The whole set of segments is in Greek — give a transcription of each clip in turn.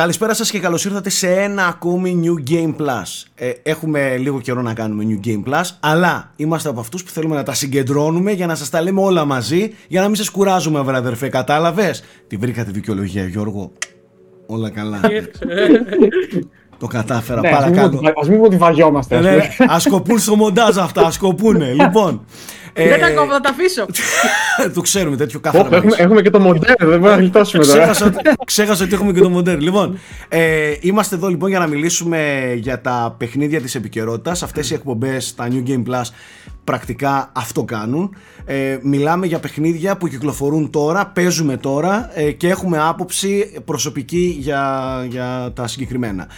Καλησπέρα σας και καλώς ήρθατε σε ένα ακόμη New Game Plus. Έχουμε λίγο καιρό να κάνουμε New Game Plus, αλλά είμαστε από αυτούς που θέλουμε να τα συγκεντρώνουμε για να σας τα λέμε όλα μαζί, για να μην σας κουράζουμε, βραδερφέ, κατάλαβες? Τη βρήκα τη δικαιολογία, Γιώργο. Όλα καλά. Το κατάφερα, παρακαλώ. Ας μην ότι βαγιόμαστε. Ασκοπούν στο μοντάζ αυτά, ασκοπούνε. Λοιπόν. Δεν τα κόβω, θα τα αφήσω. Το ξέρουμε, τέτοιο κάθαρα. Έχουμε και το μοντέρ, δεν μπορούμε να γλιτώσουμε τώρα. Ξέχασα ότι έχουμε και το μοντέρ. Λοιπόν, είμαστε εδώ λοιπόν για να μιλήσουμε για τα παιχνίδια της επικαιρότητας. Αυτές οι εκπομπές, τα New Game Plus, πρακτικά αυτό κάνουν. Μιλάμε για παιχνίδια που κυκλοφορούν τώρα, παίζουμε τώρα και έχουμε άποψη προσωπική για τα συγκεκριμένα.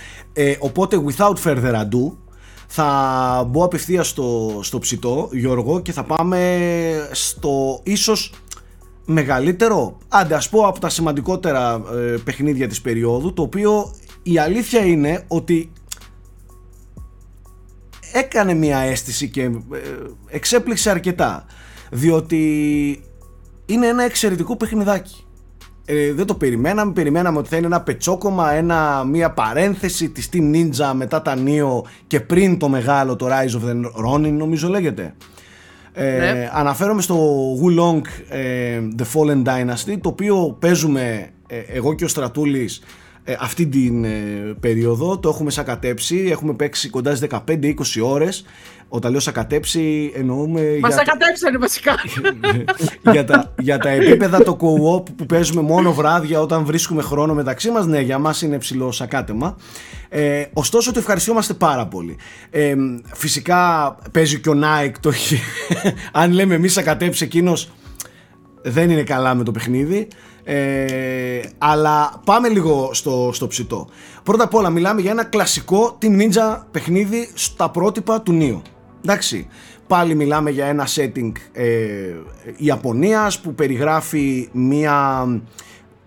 Οπότε, without further ado, θα μπω απευθείας στο ψητό, Γιώργο, και θα πάμε στο ίσως μεγαλύτερο, άντε ας πω, από τα σημαντικότερα παιχνίδια της περίοδου, το οποίο η αλήθεια είναι ότι έκανε μια αίσθηση και εξέπληξε αρκετά, διότι είναι ένα εξαιρετικό παιχνιδάκι. Δεν το περιμέναμε, ότι θα είναι ένα πετσόκομα, μια παρένθεση της Team Ninja μετά τα Nioh και πριν το μεγάλο, το Rise of the Ronin νομίζω λέγεται. Ναι. Αναφέρομαι στο Wo Long The Fallen Dynasty, το οποίο παίζουμε εγώ και ο Στρατούλης αυτή την περίοδο. Το έχουμε σακατέψει, έχουμε παίξει κοντά στις 15-20 ώρες. Όταν λέω σακατέψει, εννοούμε. Μας σακατέψανε βασικά. Για τα επίπεδα το co-op που παίζουμε μόνο βράδια όταν βρίσκουμε χρόνο μεταξύ μας, ναι, για μας είναι ψηλό σακάτεμα. Ωστόσο, το ευχαριστιόμαστε πάρα πολύ. Φυσικά παίζει και ο Nike, το έχει. Αν λέμε εμείς σακατέψει, εκείνος δεν είναι καλά με το παιχνίδι. Αλλά πάμε λίγο στο ψητό. Πρώτα απ' όλα μιλάμε για ένα κλασικό Team Ninja παιχνίδι στα πρότυπα του Neo. Εντάξει, πάλι μιλάμε για ένα setting Ιαπωνίας που περιγράφει μία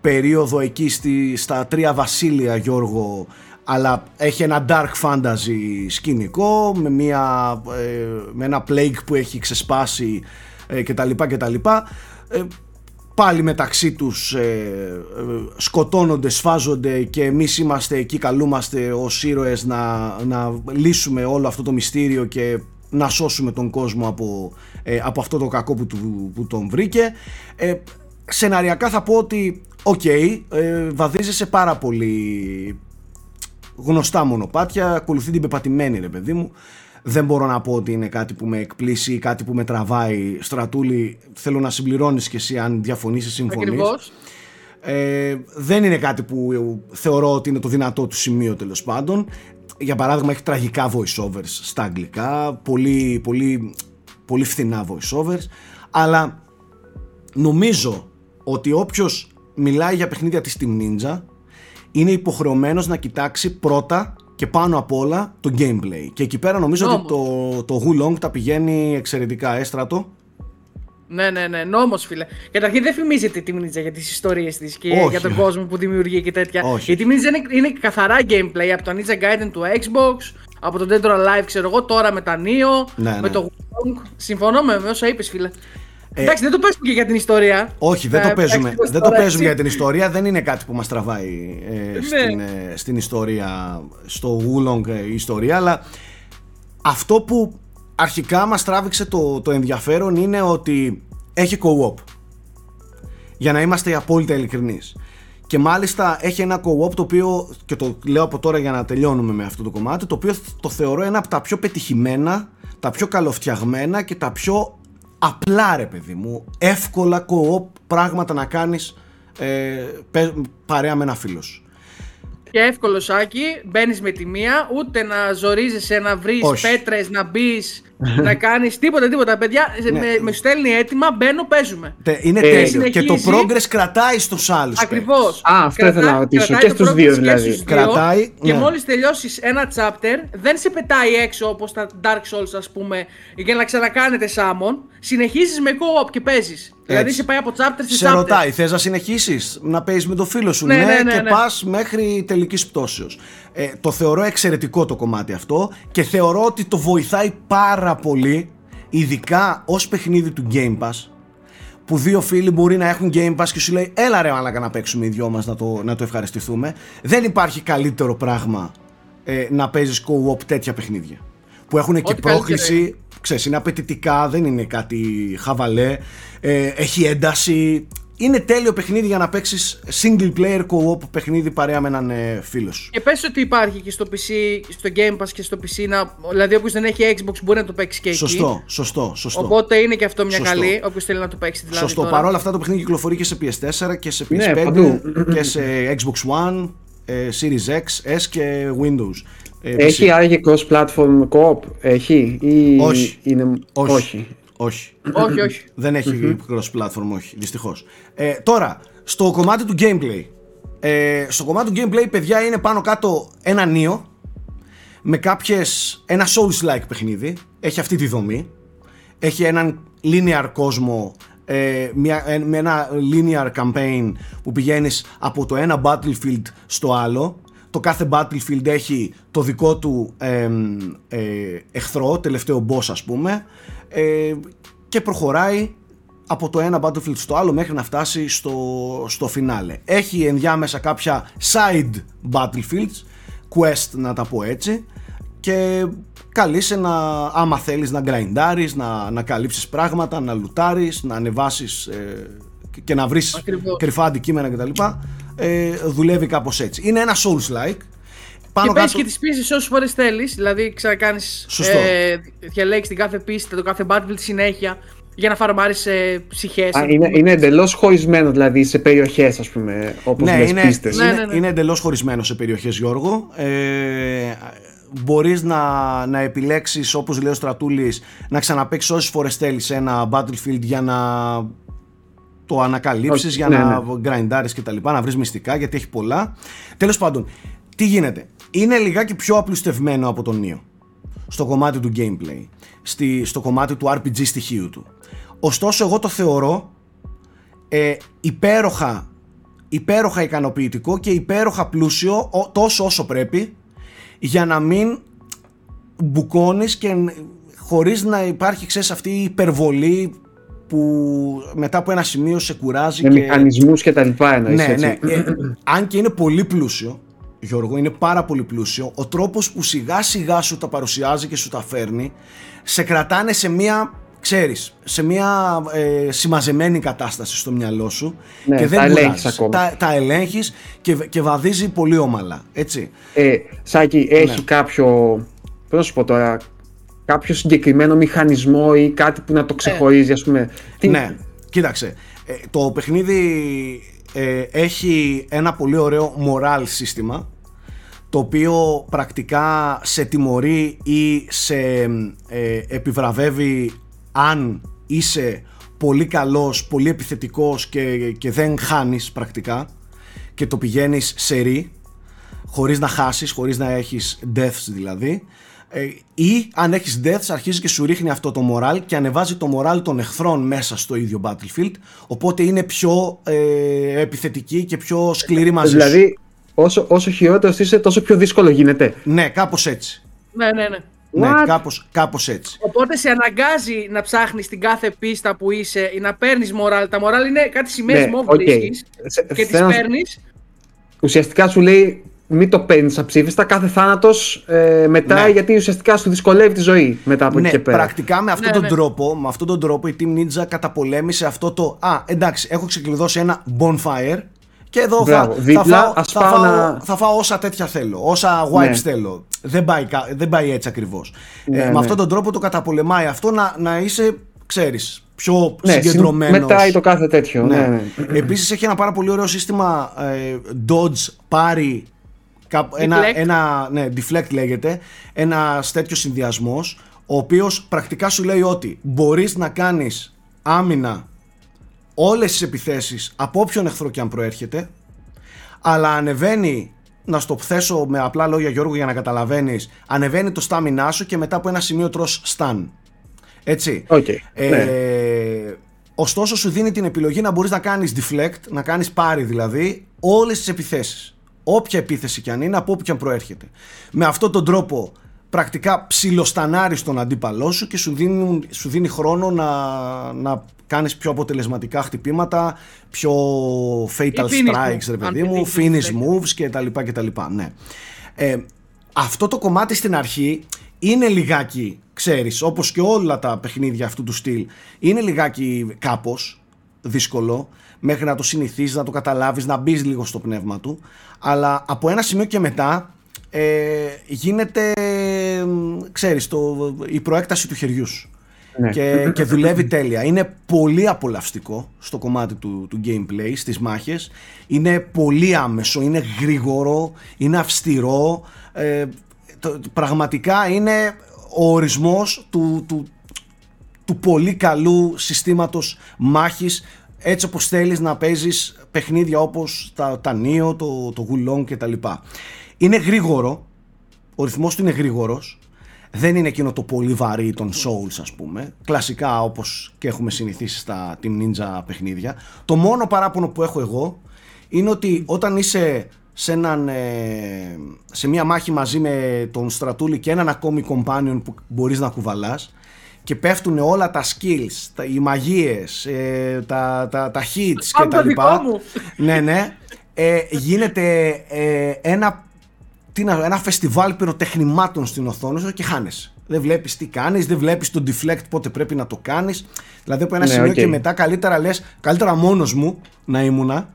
περίοδο εκεί στα τρία βασίλεια, Γιώργο, αλλά έχει ένα dark fantasy σκηνικό με ένα plague που έχει ξεσπάσει κτλ. Πάλι μεταξύ τους σκοτώνονται, σφάζονται και εμείς είμαστε εκεί, καλούμαστε ως ήρωες να λύσουμε όλο αυτό το μυστήριο και να σώσουμε τον κόσμο από αυτό το κακό που τον βρήκε. Σεναριακά θα πω ότι βαδίζεσαι πάρα πολύ γνωστά μονοπάτια, ακολουθεί την πεπατημένη, ρε παιδί μου. Δεν μπορώ να πω ότι είναι κάτι που με εκπλήσει ή κάτι που με τραβάει. Στρατούλη, θέλω να συμπληρώνεις και εσύ αν διαφωνήσεις, συμφωνείς. Δεν είναι κάτι που θεωρώ ότι είναι το δυνατό του σημείο, τέλος πάντων. Για παράδειγμα, έχει τραγικά voiceovers στα αγγλικά, πολύ, πολύ, πολύ φθηνά voiceovers. Αλλά νομίζω ότι όποιος μιλάει για παιχνίδια της Team Ninja είναι υποχρεωμένος να κοιτάξει πρώτα και πάνω απ' όλα το gameplay. Και εκεί πέρα νομίζω ότι το Wo Long τα πηγαίνει εξαιρετικά, έστρατο. Ναι, νόμος, φίλε. Καταρχήν δεν φημίζεται η Team Ninja για τις ιστορίες της και όχι, για τον κόσμο που δημιουργεί και τέτοια. Η Team Ninja είναι καθαρά gameplay, από το Ninja Gaiden του Xbox, από το Dead or Live, ξέρω εγώ, τώρα με τα Neo, με το Wo Long. Συμφωνώ με όσα είπες, φίλε. Εντάξει, δεν το παίζουμε και για την ιστορία. Όχι, δεν το παίζουμε για την ιστορία. Δεν είναι κάτι που μας τραβάει στην ιστορία, στο Wo Long ιστορία. Αλλά αυτό που αρχικά μας τράβηξε το ενδιαφέρον είναι ότι έχει co-op. Για να είμαστε απόλυτα ειλικρινείς. Και μάλιστα έχει ένα co-op το οποίο, και το λέω από τώρα για να τελειώνουμε με αυτό το κομμάτι, το οποίο το θεωρώ ένα από τα πιο πετυχημένα, τα πιο καλοφτιαγμένα και τα πιο απλά, ρε παιδί μου, εύκολα co-op πράγματα να κάνεις παρέα με ένα φίλο σου. Και εύκολο σάκι, μπαίνεις με τη μία, ούτε να ζορίζεσαι, να βρεις πέτρες, να μπεις, να κάνεις τίποτα. Παιδιά, με στέλνει έτοιμα, μπαίνω, παίζουμε. Είναι τέλειο. Και το progress κρατάει στους άλλους. Ακριβώς. Αυτό ήθελα να ρωτήσω. Και στους δύο δηλαδή. Κρατάει. Και μόλις τελειώσεις ένα chapter, δεν σε πετάει έξω όπως τα Dark Souls, ας πούμε, για να ξανακάνετε summon. Συνεχίζεις με co-op και παίζεις. Δηλαδή σε πάει από chapter σε chapter. Σε ρωτάει, θες να συνεχίσεις, να παίζεις με τον φίλο σου? Ναι. Πας μέχρι τελικής πτώσεως. Το θεωρώ εξαιρετικό το κομμάτι αυτό και θεωρώ ότι το βοηθάει πάρα πολύ, ειδικά ως παιχνίδι του Game Pass, που δύο φίλοι μπορεί να έχουν Game Pass και σου λέει έλα ρε μαλάκα να παίξουμε οι δυο μας να το ευχαριστηθούμε. Δεν υπάρχει καλύτερο πράγμα να παίζεις co-op τέτοια παιχνίδια που έχουν και πρόκληση, ξέρεις, είναι απαιτητικά, δεν είναι κάτι χαβαλέ, έχει ένταση, είναι τέλειο παιχνίδι για να παίξεις single player co-op παιχνίδι παρέα με έναν φίλο σου. Και πες ότι υπάρχει και στο PC, στο Game Pass και στο PC, δηλαδή όποιος δεν έχει Xbox μπορεί να το παίξει και σωστό, εκεί. Σωστό. Οπότε είναι και αυτό μια σωστό. Καλή, όποιος θέλει να το παίξει δηλαδή. Σωστό, τώρα. Παρόλα αυτά το παιχνίδι κυκλοφορεί και σε PS4 και σε PS5 και σε Xbox One, Series X, S και Windows. Έχει άραγε cross-platform co-op, έχει ή Όχι. Δεν έχει cross-platform, όχι, δυστυχώς. Τώρα, στο κομμάτι του gameplay. Στο κομμάτι του gameplay, παιδιά, είναι πάνω κάτω ένα Nioh με κάποιες, ένα Souls-like παιχνίδι. Έχει αυτή τη δομή. Έχει έναν linear κόσμο, με ένα linear campaign που πηγαίνεις από το ένα battlefield στο άλλο. Το κάθε battlefield έχει το δικό του εχθρό, τελευταίο boss ας πούμε, και προχωράει από το ένα battlefield στο άλλο μέχρι να φτάσει στο φινάλε. Έχει ενδιάμεσα κάποια side battlefields, quest να τα πω έτσι, και καλείσαι να, άμα θέλεις, να γκραϊντάρεις, να καλύψεις πράγματα, να λουτάρεις, να ανεβάσεις και να βρεις ακριβώς κρυφά αντικείμενα κτλ. Δουλεύει κάπως έτσι. Είναι ένα Souls-like. Πάνω και παίζεις και τις πίστες όσες φορές θέλεις. Δηλαδή ξανακάνεις, διαλέγεις την κάθε πίστη, το κάθε battlefield συνέχεια για να φαρμάρεις ψυχές. Είναι εντελώς χωρισμένο δηλαδή σε περιοχές, ας πούμε, όπως λες πίστες. Ναι. Είναι εντελώς χωρισμένο σε περιοχές, Γιώργο. Μπορείς να επιλέξεις, όπως λέει ο Στρατούλης, να ξαναπαίξεις όσες φορές θέλεις ένα battlefield για να το ανακαλύψεις, για να γκραϊντάρεις και τα λοιπά, να βρεις μυστικά, γιατί έχει πολλά. Τέλος πάντων, τι γίνεται? Είναι λιγάκι πιο απλουστευμένο από τον Nioh στο κομμάτι του gameplay, στο κομμάτι του RPG στοιχείου του. Ωστόσο, εγώ το θεωρώ υπέροχα ικανοποιητικό και υπέροχα πλούσιο, τόσο όσο πρέπει, για να μην μπουκώνεις και χωρίς να υπάρχει, ξέρεις, αυτή η υπερβολή που μετά από ένα σημείο σε κουράζει. Με μηχανισμούς και τα λοιπά εννοείς, έτσι? Ναι. Αν και είναι πολύ πλούσιο, Γιώργο, είναι πάρα πολύ πλούσιο. Ο τρόπος που σιγά σιγά σου τα παρουσιάζει και σου τα φέρνει, σε κρατάνε σε μία, ξέρεις, σε μία συμμαζεμένη κατάσταση στο μυαλό σου, ναι, και δεν τα ελέγχεις ακόμα. Τα ελέγχεις και βαδίζει πολύ ομαλά, έτσι. Σάκη, έχει κάποιο, πώς σου πω τώρα, κάποιο συγκεκριμένο μηχανισμό ή κάτι που να το ξεχωρίζει, ας πούμε? Ναι, κοίταξε. Το παιχνίδι έχει ένα πολύ ωραίο moral σύστημα, το οποίο πρακτικά σε τιμωρεί ή σε επιβραβεύει αν είσαι πολύ καλός, πολύ επιθετικός και δεν χάνεις πρακτικά, και το πηγαίνεις σε ρί, χωρίς να χάσεις, χωρίς να έχεις deaths δηλαδή. Ή αν έχεις deaths αρχίζει και σου ρίχνει αυτό το moral και ανεβάζει το moral των εχθρών μέσα στο ίδιο battlefield, οπότε είναι πιο επιθετική και πιο σκληρή μαζί σου. Δηλαδή όσο χειρότερος είσαι, τόσο πιο δύσκολο γίνεται. Ναι, κάπως έτσι. Ναι. Ναι, κάπως έτσι. Οπότε σε αναγκάζει να ψάχνεις την κάθε πίστα που είσαι ή να παίρνεις moral. Τα moral είναι κάτι σημαίες που βρίσκεις και τις παίρνεις. Ουσιαστικά σου λέει μην το παίρνεις αψήφιστα, κάθε θάνατος μετά, γιατί ουσιαστικά σου δυσκολεύει τη ζωή μετά από εκεί και πέρα. Πρακτικά με αυτόν τον τρόπο η Team Ninja καταπολέμησε αυτό το εντάξει, έχω ξεκλειδώσει ένα bonfire και εδώ θα φάω όσα τέτοια θέλω, όσα wipes θέλω. Δεν πάει έτσι ακριβώς. Με αυτόν τον τρόπο το καταπολεμάει αυτό, να είσαι, ξέρεις, πιο συγκεντρωμένος. Μετράει το κάθε τέτοιο. Επίσης έχει ένα πάρα πολύ ωραίο σύστημα dodge, parry, deflect λέγεται, ένα τέτοιο συνδυασμός, ο οποίος πρακτικά σου λέει ότι μπορείς να κάνεις άμυνα όλες τις επιθέσεις από όποιον εχθρό και αν προέρχεται, αλλά ανεβαίνει, να στο θέσω με απλά λόγια, Γιώργο, για να καταλαβαίνεις, ανεβαίνει το στάμινά σου και μετά από ένα σημείο τρως stun, έτσι. Ωστόσο σου δίνει την επιλογή να μπορείς να κάνεις deflect, να κάνεις πάρη δηλαδή, όλες τις επιθέσεις, όποια επίθεση κι αν είναι, από όποιον προέρχεται. Με αυτόν τον τρόπο πρακτικά ψιλοστανάρεις τον αντίπαλό σου και σου δίνει χρόνο να κάνεις πιο αποτελεσματικά χτυπήματα, πιο fatal strikes, ρε παιδί μου, finish moves κτλ. Ναι. Αυτό το κομμάτι στην αρχή είναι λιγάκι, ξέρεις, όπως και όλα τα παιχνίδια αυτού του στυλ, είναι λιγάκι κάπως δύσκολο, μέχρι να το συνηθίσεις, να το καταλάβεις, να μπεις λίγο στο πνεύμα του, αλλά από ένα σημείο και μετά γίνεται, ξέρεις, η προέκταση του χεριού σου, ναι, και δουλεύει τέλεια. Είναι πολύ απολαυστικό στο κομμάτι του gameplay, στις μάχες. Είναι πολύ άμεσο, είναι γρήγορο, είναι αυστηρό. Πραγματικά είναι ο ορισμός του πολύ καλού συστήματος μάχης, έτσι όπως θέλεις να παίζεις παιχνίδια όπως τα Nioh, το Wo Long κτλ. Είναι γρήγορο, ο ρυθμός του είναι γρήγορος, δεν είναι εκείνο το πολύ βαρύ των Souls, ας πούμε, κλασικά όπως και έχουμε συνηθίσει στα Team Ninja παιχνίδια. Το μόνο παράπονο που έχω εγώ είναι ότι όταν είσαι σε μια μάχη μαζί με τον Στρατούλη και έναν ακόμη companion που μπορείς να κουβαλάς και πέφτουν όλα τα skills, οι μαγείες, τα hits και τα λοιπά, ναι, γίνεται ένα φεστιβάλ πυροτεχνημάτων στην οθόνη σου και χάνεσαι. Δεν βλέπεις τι κάνεις, δεν βλέπεις το deflect πότε πρέπει να το κάνεις. Δηλαδή από ένα σημείο και μετά καλύτερα λες, καλύτερα μόνος μου να ήμουνα,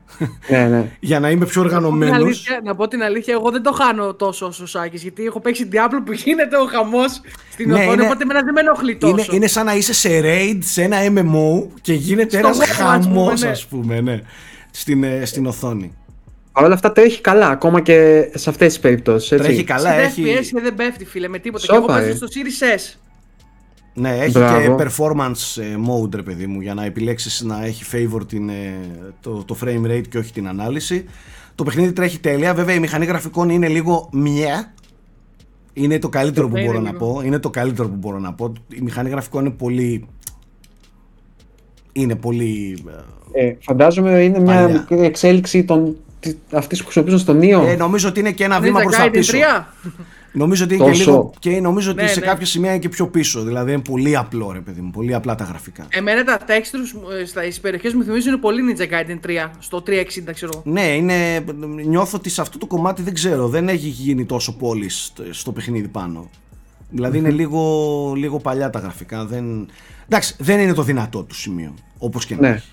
για να είμαι πιο οργανωμένος. Να πω την αλήθεια, εγώ δεν το χάνω τόσο όσο ο Σάκης, γιατί έχω παίξει Diablo που γίνεται ο χαμός στην οθόνη, οπότε εμένα δεν με ενοχλεί τόσο. Είναι σαν να είσαι σε raid, σε ένα MMO και γίνεται ένας χαμός, ας πούμε, στην οθόνη. Παρ' όλα αυτά τρέχει καλά, ακόμα και σε αυτές τις περιπτώσεις. Έτσι. Τρέχει καλά, FPS δεν πέφτει, φίλε, με τίποτα. Σόπα, και εγώ παίζω στο Series S. Ναι, έχει και performance mode, ρε παιδί μου, για να επιλέξεις να έχει favor το frame rate και όχι την ανάλυση. Το παιχνίδι τρέχει τέλεια. Βέβαια, η μηχανή γραφικών είναι λίγο μια. Είναι το καλύτερο που μπορώ να πω. Η μηχανή γραφικών είναι πολύ... φαντάζομαι είναι μια μικρή εξέλιξη των... αυτοί που χρησιμοποιούν στον Νίο. Νομίζω ότι είναι και ένα βήμα προς τα πίσω. Νομίζω ότι είναι και λίγο. Και νομίζω ότι σε κάποια σημεία είναι και πιο πίσω. Δηλαδή είναι πολύ απλό, ρε παιδί μου. Πολύ απλά τα γραφικά. Εμένα τα textures στις περιοχές μου θυμίζουν πολύ Ninja Gaiden 3. Στο 360, ξέρω. Ναι, νιώθω ότι σε αυτό το κομμάτι δεν ξέρω. Δεν έχει γίνει τόσο πολύ στο παιχνίδι πάνω. Δηλαδή είναι λίγο παλιά τα γραφικά. Εντάξει, δεν είναι το δυνατό του σημείο. Όπως και να έχει.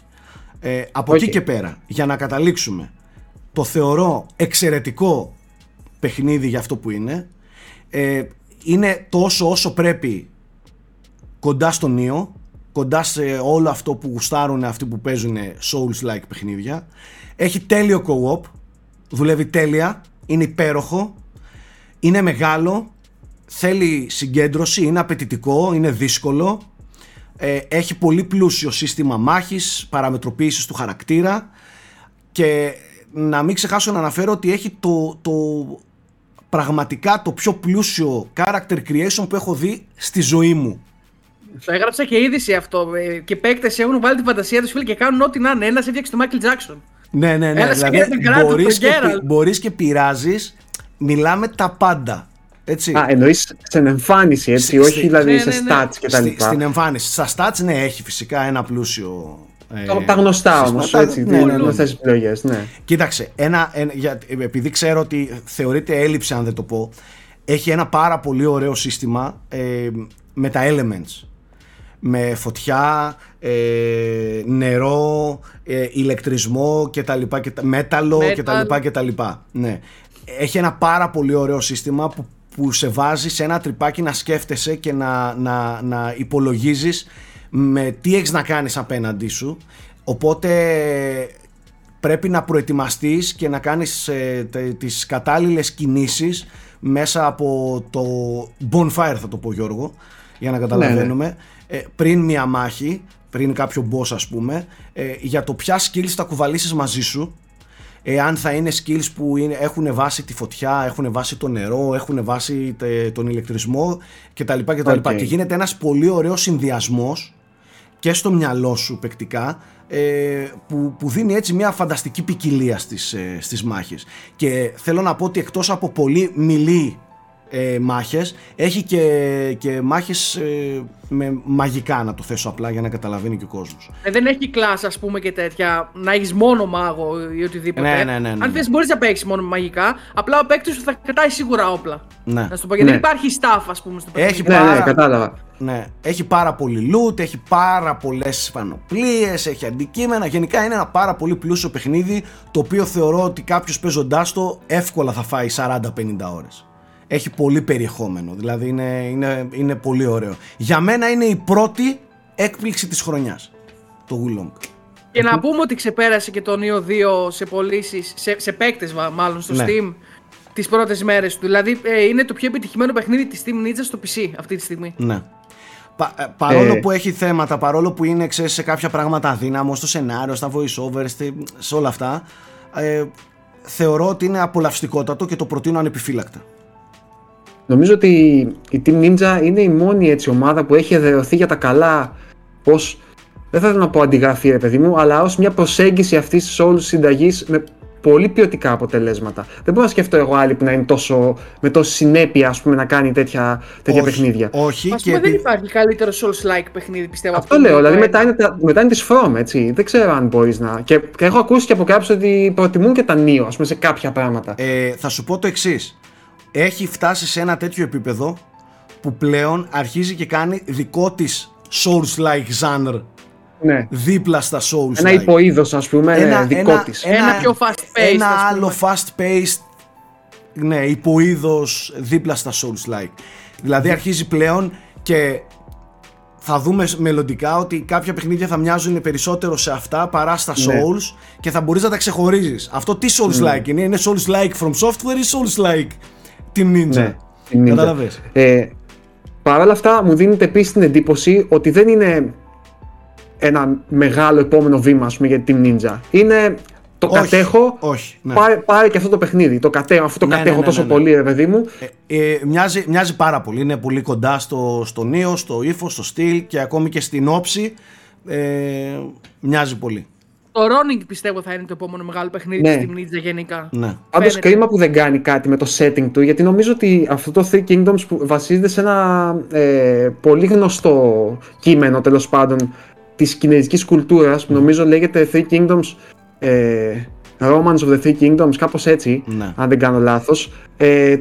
Από εκεί και πέρα, για να καταλήξουμε. Το θεωρώ εξαιρετικό παιχνίδι για αυτό που είναι. Είναι τόσο όσο πρέπει κοντά στον Nioh, κοντά σε όλο αυτό που γουστάρουν αυτοί που παίζουν Souls-like παιχνίδια. Έχει τέλειο co-op, δουλεύει τέλεια, είναι υπέροχο, είναι μεγάλο, θέλει συγκέντρωση, είναι απαιτητικό, είναι δύσκολο. Έχει πολύ πλούσιο σύστημα μάχης, παραμετροποίησης του χαρακτήρα και... Να μην ξεχάσω να αναφέρω ότι έχει πραγματικά το πιο πλούσιο character creation που έχω δει στη ζωή μου. Το έγραψα και είδηση αυτό. Και παίκτες έχουν βάλει τη φαντασία τους, φίλοι, και κάνουν ό,τι να είναι. Ένας έφτιαξε τον Μάικλ Τζάκσον. Ναι. Δηλαδή, μπορείς και πειράζεις. Μιλάμε τα πάντα. Έτσι. Εννοείς στην εμφάνιση, έτσι. Όχι δηλαδή σε stats και τα λοιπά. Στην εμφάνιση. Στα stats, ναι, έχει φυσικά ένα πλούσιο. Τα γνωστά όμως, έτσι, γνωστές επιλογές, ναι. Κοίταξε, επειδή ξέρω ότι θεωρείται έλλειψη αν δεν το πω, έχει ένα πάρα πολύ ωραίο σύστημα με τα elements. Με φωτιά, νερό, ηλεκτρισμό κτλ, μέταλλο κτλ. Ναι. Έχει ένα πάρα πολύ ωραίο σύστημα που σε βάζει σε ένα τρυπάκι να σκέφτεσαι και να υπολογίζεις με τι έχεις να κάνεις απέναντί σου, οπότε πρέπει να προετοιμαστείς και να κάνεις τις κατάλληλες κινήσεις μέσα από το bonfire, θα το πω, Γιώργο, για να καταλαβαίνουμε, πριν μια μάχη, πριν κάποιο boss, ας πούμε, για το ποια skills θα κουβαλήσεις μαζί σου, αν θα είναι skills που έχουν βάσει τη φωτιά, έχουν βάσει το νερό, έχουν βάσει τον ηλεκτρισμό κτλ. Και γίνεται ένας πολύ ωραίος συνδυασμός και στο μυαλό σου παικτικά, που δίνει έτσι μια φανταστική ποικιλία στις μάχες. Και θέλω να πω ότι εκτός από πολύ μιλή μάχες, έχει και μάχες με μαγικά, να το θέσω απλά για να καταλαβαίνει και ο κόσμος. Δεν έχει κλάσ, ας πούμε, και τέτοια, να έχεις μόνο μάγο ή οτιδήποτε. Ναι. Αν θες μπορείς να παίξεις μόνο με μαγικά, απλά ο παίκτης θα κρατάει σίγουρα όπλα. Ναι. Να σου το πω, γιατί δεν υπάρχει staff, ας πούμε, στο παιχνίδι. Κατάλαβα. Ναι. Έχει πάρα πολύ loot, έχει πάρα πολλές πανοπλίες, έχει αντικείμενα. Γενικά είναι ένα πάρα πολύ πλούσιο παιχνίδι, το οποίο θεωρώ ότι κάποιος παίζοντάς το εύκολα θα φάει 40-50 ώρες. Έχει πολύ περιεχόμενο, δηλαδή είναι πολύ ωραίο. Για μένα είναι η πρώτη έκπληξη της χρονιάς, το Wo Long. Και να πούμε ότι ξεπέρασε και το Nioh 2 σε πωλήσεις, σε παίκτες μάλλον στο Steam, τις πρώτες μέρες του. Δηλαδή είναι το πιο επιτυχημένο παιχνίδι της Team Ninja στο PC αυτή τη στιγμή. Ναι. Παρόλο που έχει θέματα, παρόλο που είναι, ξέρεις, σε κάποια πράγματα αδύναμο, στο σενάριο, στα voice-over, σε όλα αυτά, θεωρώ ότι είναι απολαυστικότατο και το προτείνω ανεπιφύλακτα. Νομίζω ότι η Team Ninja είναι η μόνη έτσι ομάδα που έχει εδραιωθεί για τα καλά, πως, δεν θα ήθελα να πω αντιγραφή ρε παιδί μου, αλλά ως μια προσέγγιση αυτής της όλης συνταγής με πολύ ποιοτικά αποτελέσματα. Δεν μπορώ να σκεφτώ εγώ άλλη που να είναι τόσο, με τόση συνέπεια, ας πούμε, να κάνει τέτοια παιχνίδια. Όχι, ας πούμε, δεν υπάρχει καλύτερο Souls-like παιχνίδι, πιστεύω. Αυτό λέω, δηλαδή μετά είναι της From, έτσι. Δεν ξέρω αν μπορείς να... Και έχω ακούσει και από κάποιους ότι προτιμούν και τα Neo, ας πούμε, σε κάποια πράγματα. Θα σου πω το εξής. Έχει φτάσει σε ένα τέτοιο επίπεδο που πλέον αρχίζει και κάνει δικό της Souls-like genre. Ναι. Δίπλα στα Souls-like. Ένα υποείδος, ας πούμε, δικό της. Ένα πιο fast-paced. Ένα άλλο fast-paced, ναι, υποείδος δίπλα στα Souls-like. Δηλαδή αρχίζει πλέον και θα δούμε μελλοντικά ότι κάποια παιχνίδια θα μοιάζουν περισσότερο σε αυτά παρά στα Souls και θα μπορείς να τα ξεχωρίζεις. Αυτό τι Souls-like είναι? Είναι Souls-like from software ή Souls-like Team Ninja? Ναι, Team Ninja. Παρ' όλα αυτά μου δίνεται επίσης την εντύπωση ότι δεν είναι ένα μεγάλο επόμενο βήμα, ας πούμε, για Team Ninja. Είναι το κατέχω, πάρε και αυτό το παιχνίδι. Το κατέχω τόσο πολύ, ρε παιδί μου. Μοιάζει πάρα πολύ. Είναι πολύ κοντά στο Neo, στο ύφος, στο στυλ και ακόμη και στην όψη. Μοιάζει πολύ. Το Ronin πιστεύω θα είναι το επόμενο μεγάλο παιχνίδι της Team Ninja γενικά. Ναι. Πάντως κρίμα που δεν κάνει κάτι με το setting του, γιατί νομίζω ότι αυτό το Three Kingdoms που βασίζεται σε ένα πολύ γνωστό κείμενο, τέλος πάντων, της κινέζικης κουλτούρας, που νομίζω λέγεται Three Kingdoms, Romance of the Three Kingdoms, κάπως έτσι, αν δεν κάνω λάθος,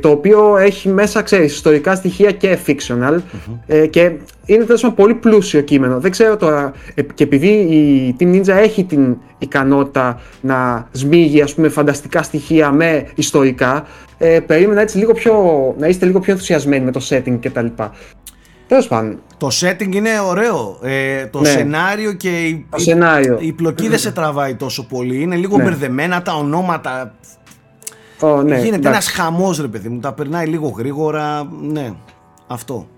το οποίο έχει μέσα, ξέρεις, ιστορικά στοιχεία και fictional και είναι τέλος πολύ πλούσιο κείμενο. Δεν ξέρω τώρα, και επειδή η Team Ninja έχει την ικανότητα να σμίγει, ας πούμε, φανταστικά στοιχεία με ιστορικά, περίμενα έτσι να είστε λίγο πιο ενθουσιασμένοι με το setting κτλ. Το setting είναι ωραίο, το σενάριο και η πλοκή δεν σε τραβάει τόσο πολύ, είναι λίγο μπερδεμένα τα ονόματα, γίνεται ένας χαμός, ρε παιδί μου, τα περνάει λίγο γρήγορα, ναι, αυτό.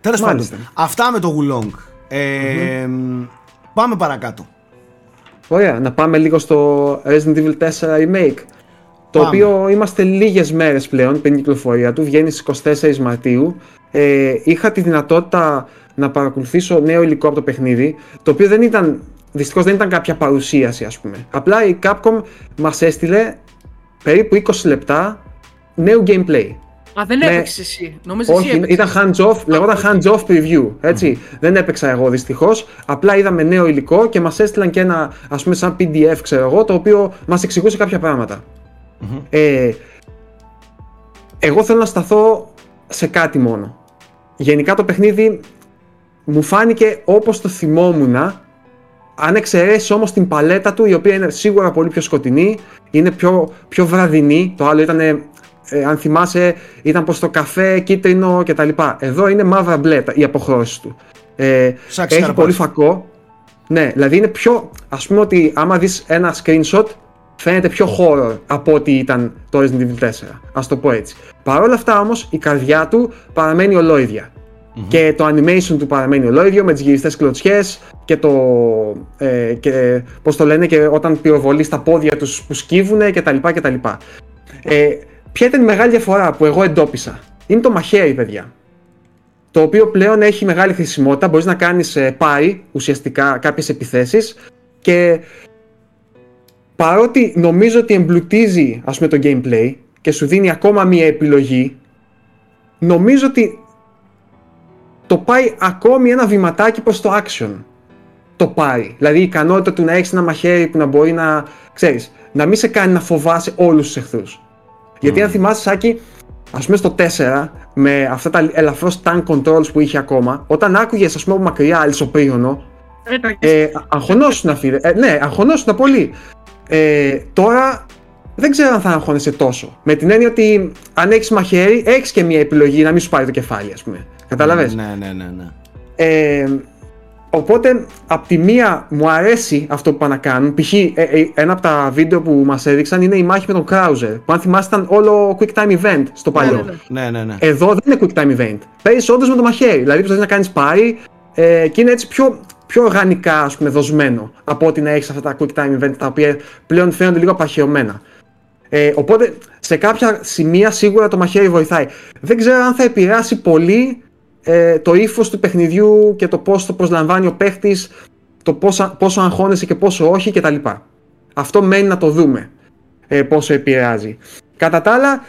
Τέλος πάντων, αυτά με το Wo Long, πάμε παρακάτω. Ωραία, να πάμε λίγο στο Resident Evil 4 Remake, το οποίο είμαστε λίγες μέρες πλέον πριν κυκλοφορία του, βγαίνει στις 24 Μαρτίου. Είχα τη δυνατότητα να παρακολουθήσω νέο υλικό από το παιχνίδι, το οποίο δυστυχώς δεν ήταν κάποια παρουσίαση, ας πούμε. Απλά η Capcom μας έστειλε περίπου 20 λεπτά νέου gameplay. Α, δεν έπαιξες εσύ? Νομίζω όχι, εσύ έπαιξες. Ήταν hands-off, λεγόταν hands-off preview, έτσι. Δεν έπαιξα εγώ δυστυχώς, απλά είδαμε νέο υλικό και μας έστειλαν και ένα, ας πούμε, σαν PDF, ξέρω εγώ, το οποίο μας εξηγούσε κάποια πράγματα. Εγώ θέλω να σταθώ σε κάτι μόνο. Γενικά το παιχνίδι μου φάνηκε όπως το θυμόμουνα, αν εξαιρέσει όμως την παλέτα του, η οποία είναι σίγουρα πολύ πιο σκοτεινή, είναι πιο βραδινή. Το άλλο ήταν, αν θυμάσαι, ήταν προς το καφέ, κίτρινο κτλ. Εδώ είναι μαύρα μπλε η αποχρώσεις του. Έχει πολύ φακό. Ναι, δηλαδή είναι πιο, ας πούμε, ότι άμα δεις ένα screenshot φαίνεται πιο horror από ό,τι ήταν το Resident Evil 4, ας το πω έτσι. Παρ' όλα αυτά όμως η καρδιά του παραμένει ολόιδια και το animation του παραμένει ολόιδιο, με τις γυριστές κλωτσιές και και πώς το λένε, και όταν πυροβολεί στα πόδια τους που σκύβουνε κτλ. Ποια ήταν η μεγάλη διαφορά που εγώ εντόπισα? Είναι το μαχαίρι, παιδιά, το οποίο πλέον έχει μεγάλη χρησιμότητα, μπορείς να κάνεις πάρη ουσιαστικά κάποιες επιθέσεις και παρότι νομίζω ότι εμπλουτίζει, ας πούμε, το gameplay και σου δίνει ακόμα μία επιλογή, νομίζω ότι το πάει ακόμη ένα βηματάκι προς το action. Το πάει. Δηλαδή η ικανότητα του να έχεις ένα μαχαίρι που να μπορεί να, ξέρεις, να μην σε κάνει να φοβάσαι όλους τους εχθρούς. Mm. Γιατί αν θυμάσαι, Σάκη, ας πούμε στο 4, με αυτά τα ελαφρώς tank controls που είχε ακόμα, όταν άκουγες, ας πούμε, από μακριά αλυσοπρίωνο, αγχωνόσουν, φίλε. Ναι, αγχωνόσουν πολύ. Τώρα δεν ξέρω αν θα αγχώνεσαι τόσο. Με την έννοια ότι αν έχεις μαχαίρι, έχεις και μια επιλογή να μην σου πάρει το κεφάλι, ας πούμε. Καταλαβες. Ναι. Οπότε, απ' τη μία μου αρέσει αυτό που πάνε να κάνουν. Π.χ. Ένα από τα βίντεο που μας έδειξαν είναι η μάχη με τον Krauser. Που αν θυμάστε ήταν όλο quick time event στο παλιό. Ναι. Εδώ δεν είναι quick time event. Παίζεις όντως με το μαχαίρι. Δηλαδή, προσπαθείς να κάνεις πάρη και είναι έτσι πιο οργανικά, ας πούμε, δοσμένο από ότι να έχεις αυτά τα quick time event τα οποία πλέον φαίνονται λίγο απαχαιωμένα. Οπότε, σε κάποια σημεία σίγουρα το μαχαίρι βοηθάει. Δεν ξέρω αν θα επηρεάσει πολύ το ύφος του παιχνιδιού και το πώς το προσλαμβάνει ο παίχτης, το πόσο αγχώνεσαι και πόσο όχι κτλ. Αυτό μένει να το δούμε πόσο επηρεάζει. Κατά τα άλλα,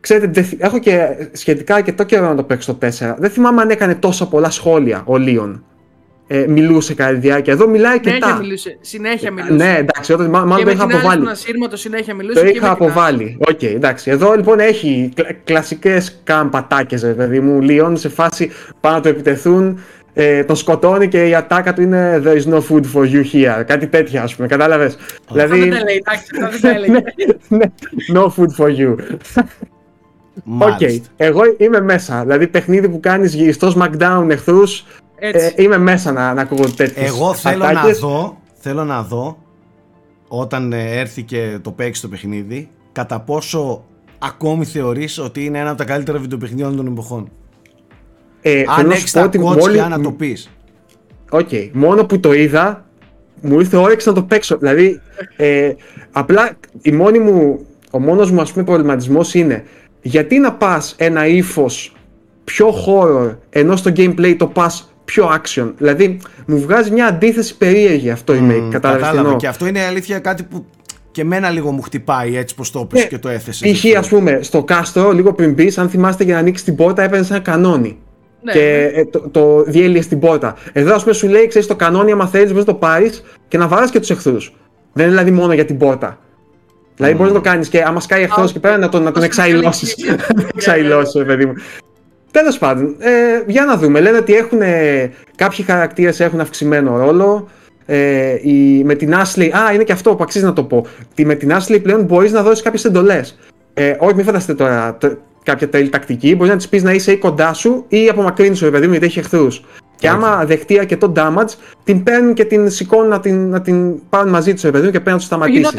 ξέρετε, έχω και σχετικά αρκετό καιρό να το παίξω το 4. Δεν θυμάμαι αν έκανε τόσα πολλά σχόλια ο Leon. Μιλούσε κατά τη διάρκεια. Εδώ μιλάει και τα. Συνέχεια μιλούσε. Ναι, εντάξει, όταν, μάλλον το είχα αποβάλει. Το είχα αποβάλει. Οκ, εντάξει. Εδώ λοιπόν έχει κλασικές καμπατάκες, παιδί μου. Leon σε φάση πάνω να το επιτεθούν, τον σκοτώνει και η ατάκα του είναι There is no food for you here. Κάτι τέτοια, ας πούμε. Κατάλαβες. Δηλαδή. Δεν τα λέει, εντάξει, δεν τα έλεγε. Ναι, no food for you. Οκ, εγώ είμαι μέσα. Δηλαδή, παιχνίδι που κάνεις γυριστό smackdown εχθρούς. Είμαι μέσα να ακούγω τέτοιες. Εγώ θέλω να δω όταν έρθει και το παίξει το παιχνίδι, κατά πόσο ακόμη θεωρείς ότι είναι ένα από τα καλύτερα βιντεοπαιχνίδια των εποχών. Αν έχεις τα κότσια να το πεις. Οκ, μόνο που το είδα μου ήρθε όρεξη να το παίξω. Δηλαδή απλά ο μόνος μου ας πούμε προβληματισμός είναι γιατί να πας ένα ύφος πιο horror ενώ στο gameplay το πας πιο action. Δηλαδή, μου βγάζει μια αντίθεση περίεργη αυτό η make. Κατάλαβα. Και αυτό είναι αλήθεια κάτι που και εμένα λίγο μου χτυπάει έτσι πως το έπαιξε και το έθεσε. Π.χ. ας πούμε, στο κάστρο, λίγο πριν μπεις, αν θυμάστε για να ανοίξεις την πόρτα, έπαιρνες ένα κανόνι. Ναι, και το διέλυες την πόρτα. Εδώ, ας πούμε, σου λέει, ξέρεις το κανόνι, άμα θέλεις, μπορείς να το πάρεις και να βαράς και τους εχθρούς. Δεν είναι δηλαδή μόνο για την πόρτα. Δηλαδή, μπορείς να το κάνεις και άμα σκάει εχθρός και πέρα να τον εξαϊλώσεις. Εξαϊλώσεις, παιδί μου. Τέλος πάντων, για να δούμε. Λένε ότι κάποιοι χαρακτήρες έχουν αυξημένο ρόλο. Με την Ashley, είναι και αυτό που αξίζει να το πω. Με την Ashley πλέον μπορείς να δώσεις κάποιες εντολές. Όχι, μην φανταστείτε τώρα κάποια τέλη τακτική. Μπορείς να της πεις να είσαι ή κοντά σου ή απομακρύνσου, ρε παιδί μου, γιατί έχει εχθρούς. Και άμα δεχτεί αρκετό damage, την παίρνουν και την σηκώνουν να την πάρουν μαζί τους, ρε παιδί μου, και πρέπει να τους σταματήσεις.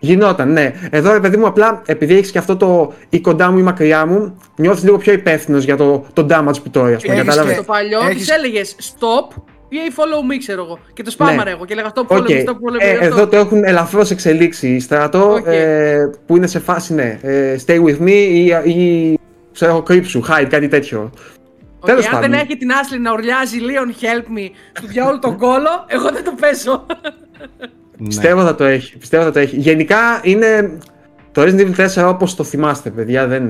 Γινόταν, ναι. Εδώ, ρε παιδί μου, απλά επειδή έχεις και αυτό το ή κοντά μου ή μακριά μου, νιώθεις λίγο πιο υπεύθυνος για το damage που τρώει, ας πούμε. Κατάλαβες. Στο παλιό της έλεγες stop ή follow me, ξέρω εγώ. Και το σπάμαρα εγώ. Και λέγα stop, follow me, stop, follow me. Εδώ το έχουν ελαφρώς εξελίξει η στρατό, που είναι σε φάση, ναι, stay with me ή ξέρω, κρύψου, hide, κάτι τέτοιο. Okay, αν δεν έχει την Ashley να ουρλιάζει Leon help me του διαόλου τον κόλο, εγώ δεν το παίζω. Πιστεύω θα το έχει. Γενικά είναι το Resident Evil 4 όπως το θυμάστε, παιδιά.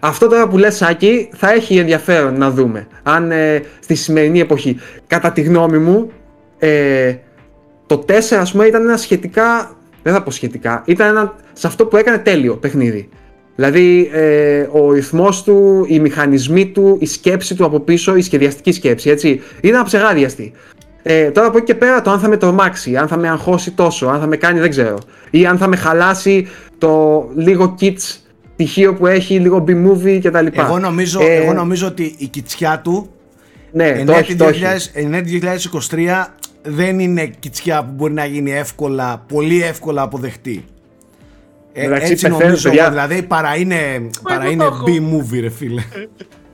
Αυτό τώρα που λες, Σάκη, θα έχει ενδιαφέρον να δούμε. Αν στη σημερινή εποχή. Κατά τη γνώμη μου, το 4 ας πούμε ήταν ένα σχετικά, δεν θα πω σχετικά, ήταν ένα σε αυτό που έκανε τέλειο παιχνίδι. Δηλαδή, ο ρυθμός του, οι μηχανισμοί του, η σκέψη του από πίσω, η σχεδιαστική σκέψη, έτσι, είναι αψεγάδιαστη. Τώρα από εκεί και πέρα το αν θα με τρομάξει, αν θα με αγχώσει τόσο, αν θα με κάνει, δεν ξέρω. Ή αν θα με χαλάσει το λίγο kitsch στοιχείο που έχει, λίγο B-movie κτλ. Εγώ νομίζω ότι η κιτσιά του, ναι, ενέτη 2023, δεν είναι κιτσιά που μπορεί να γίνει εύκολα, πολύ εύκολα αποδεχτή. Έτσι νομίζω, δηλαδή παρά είναι B-movie, ρε φίλε.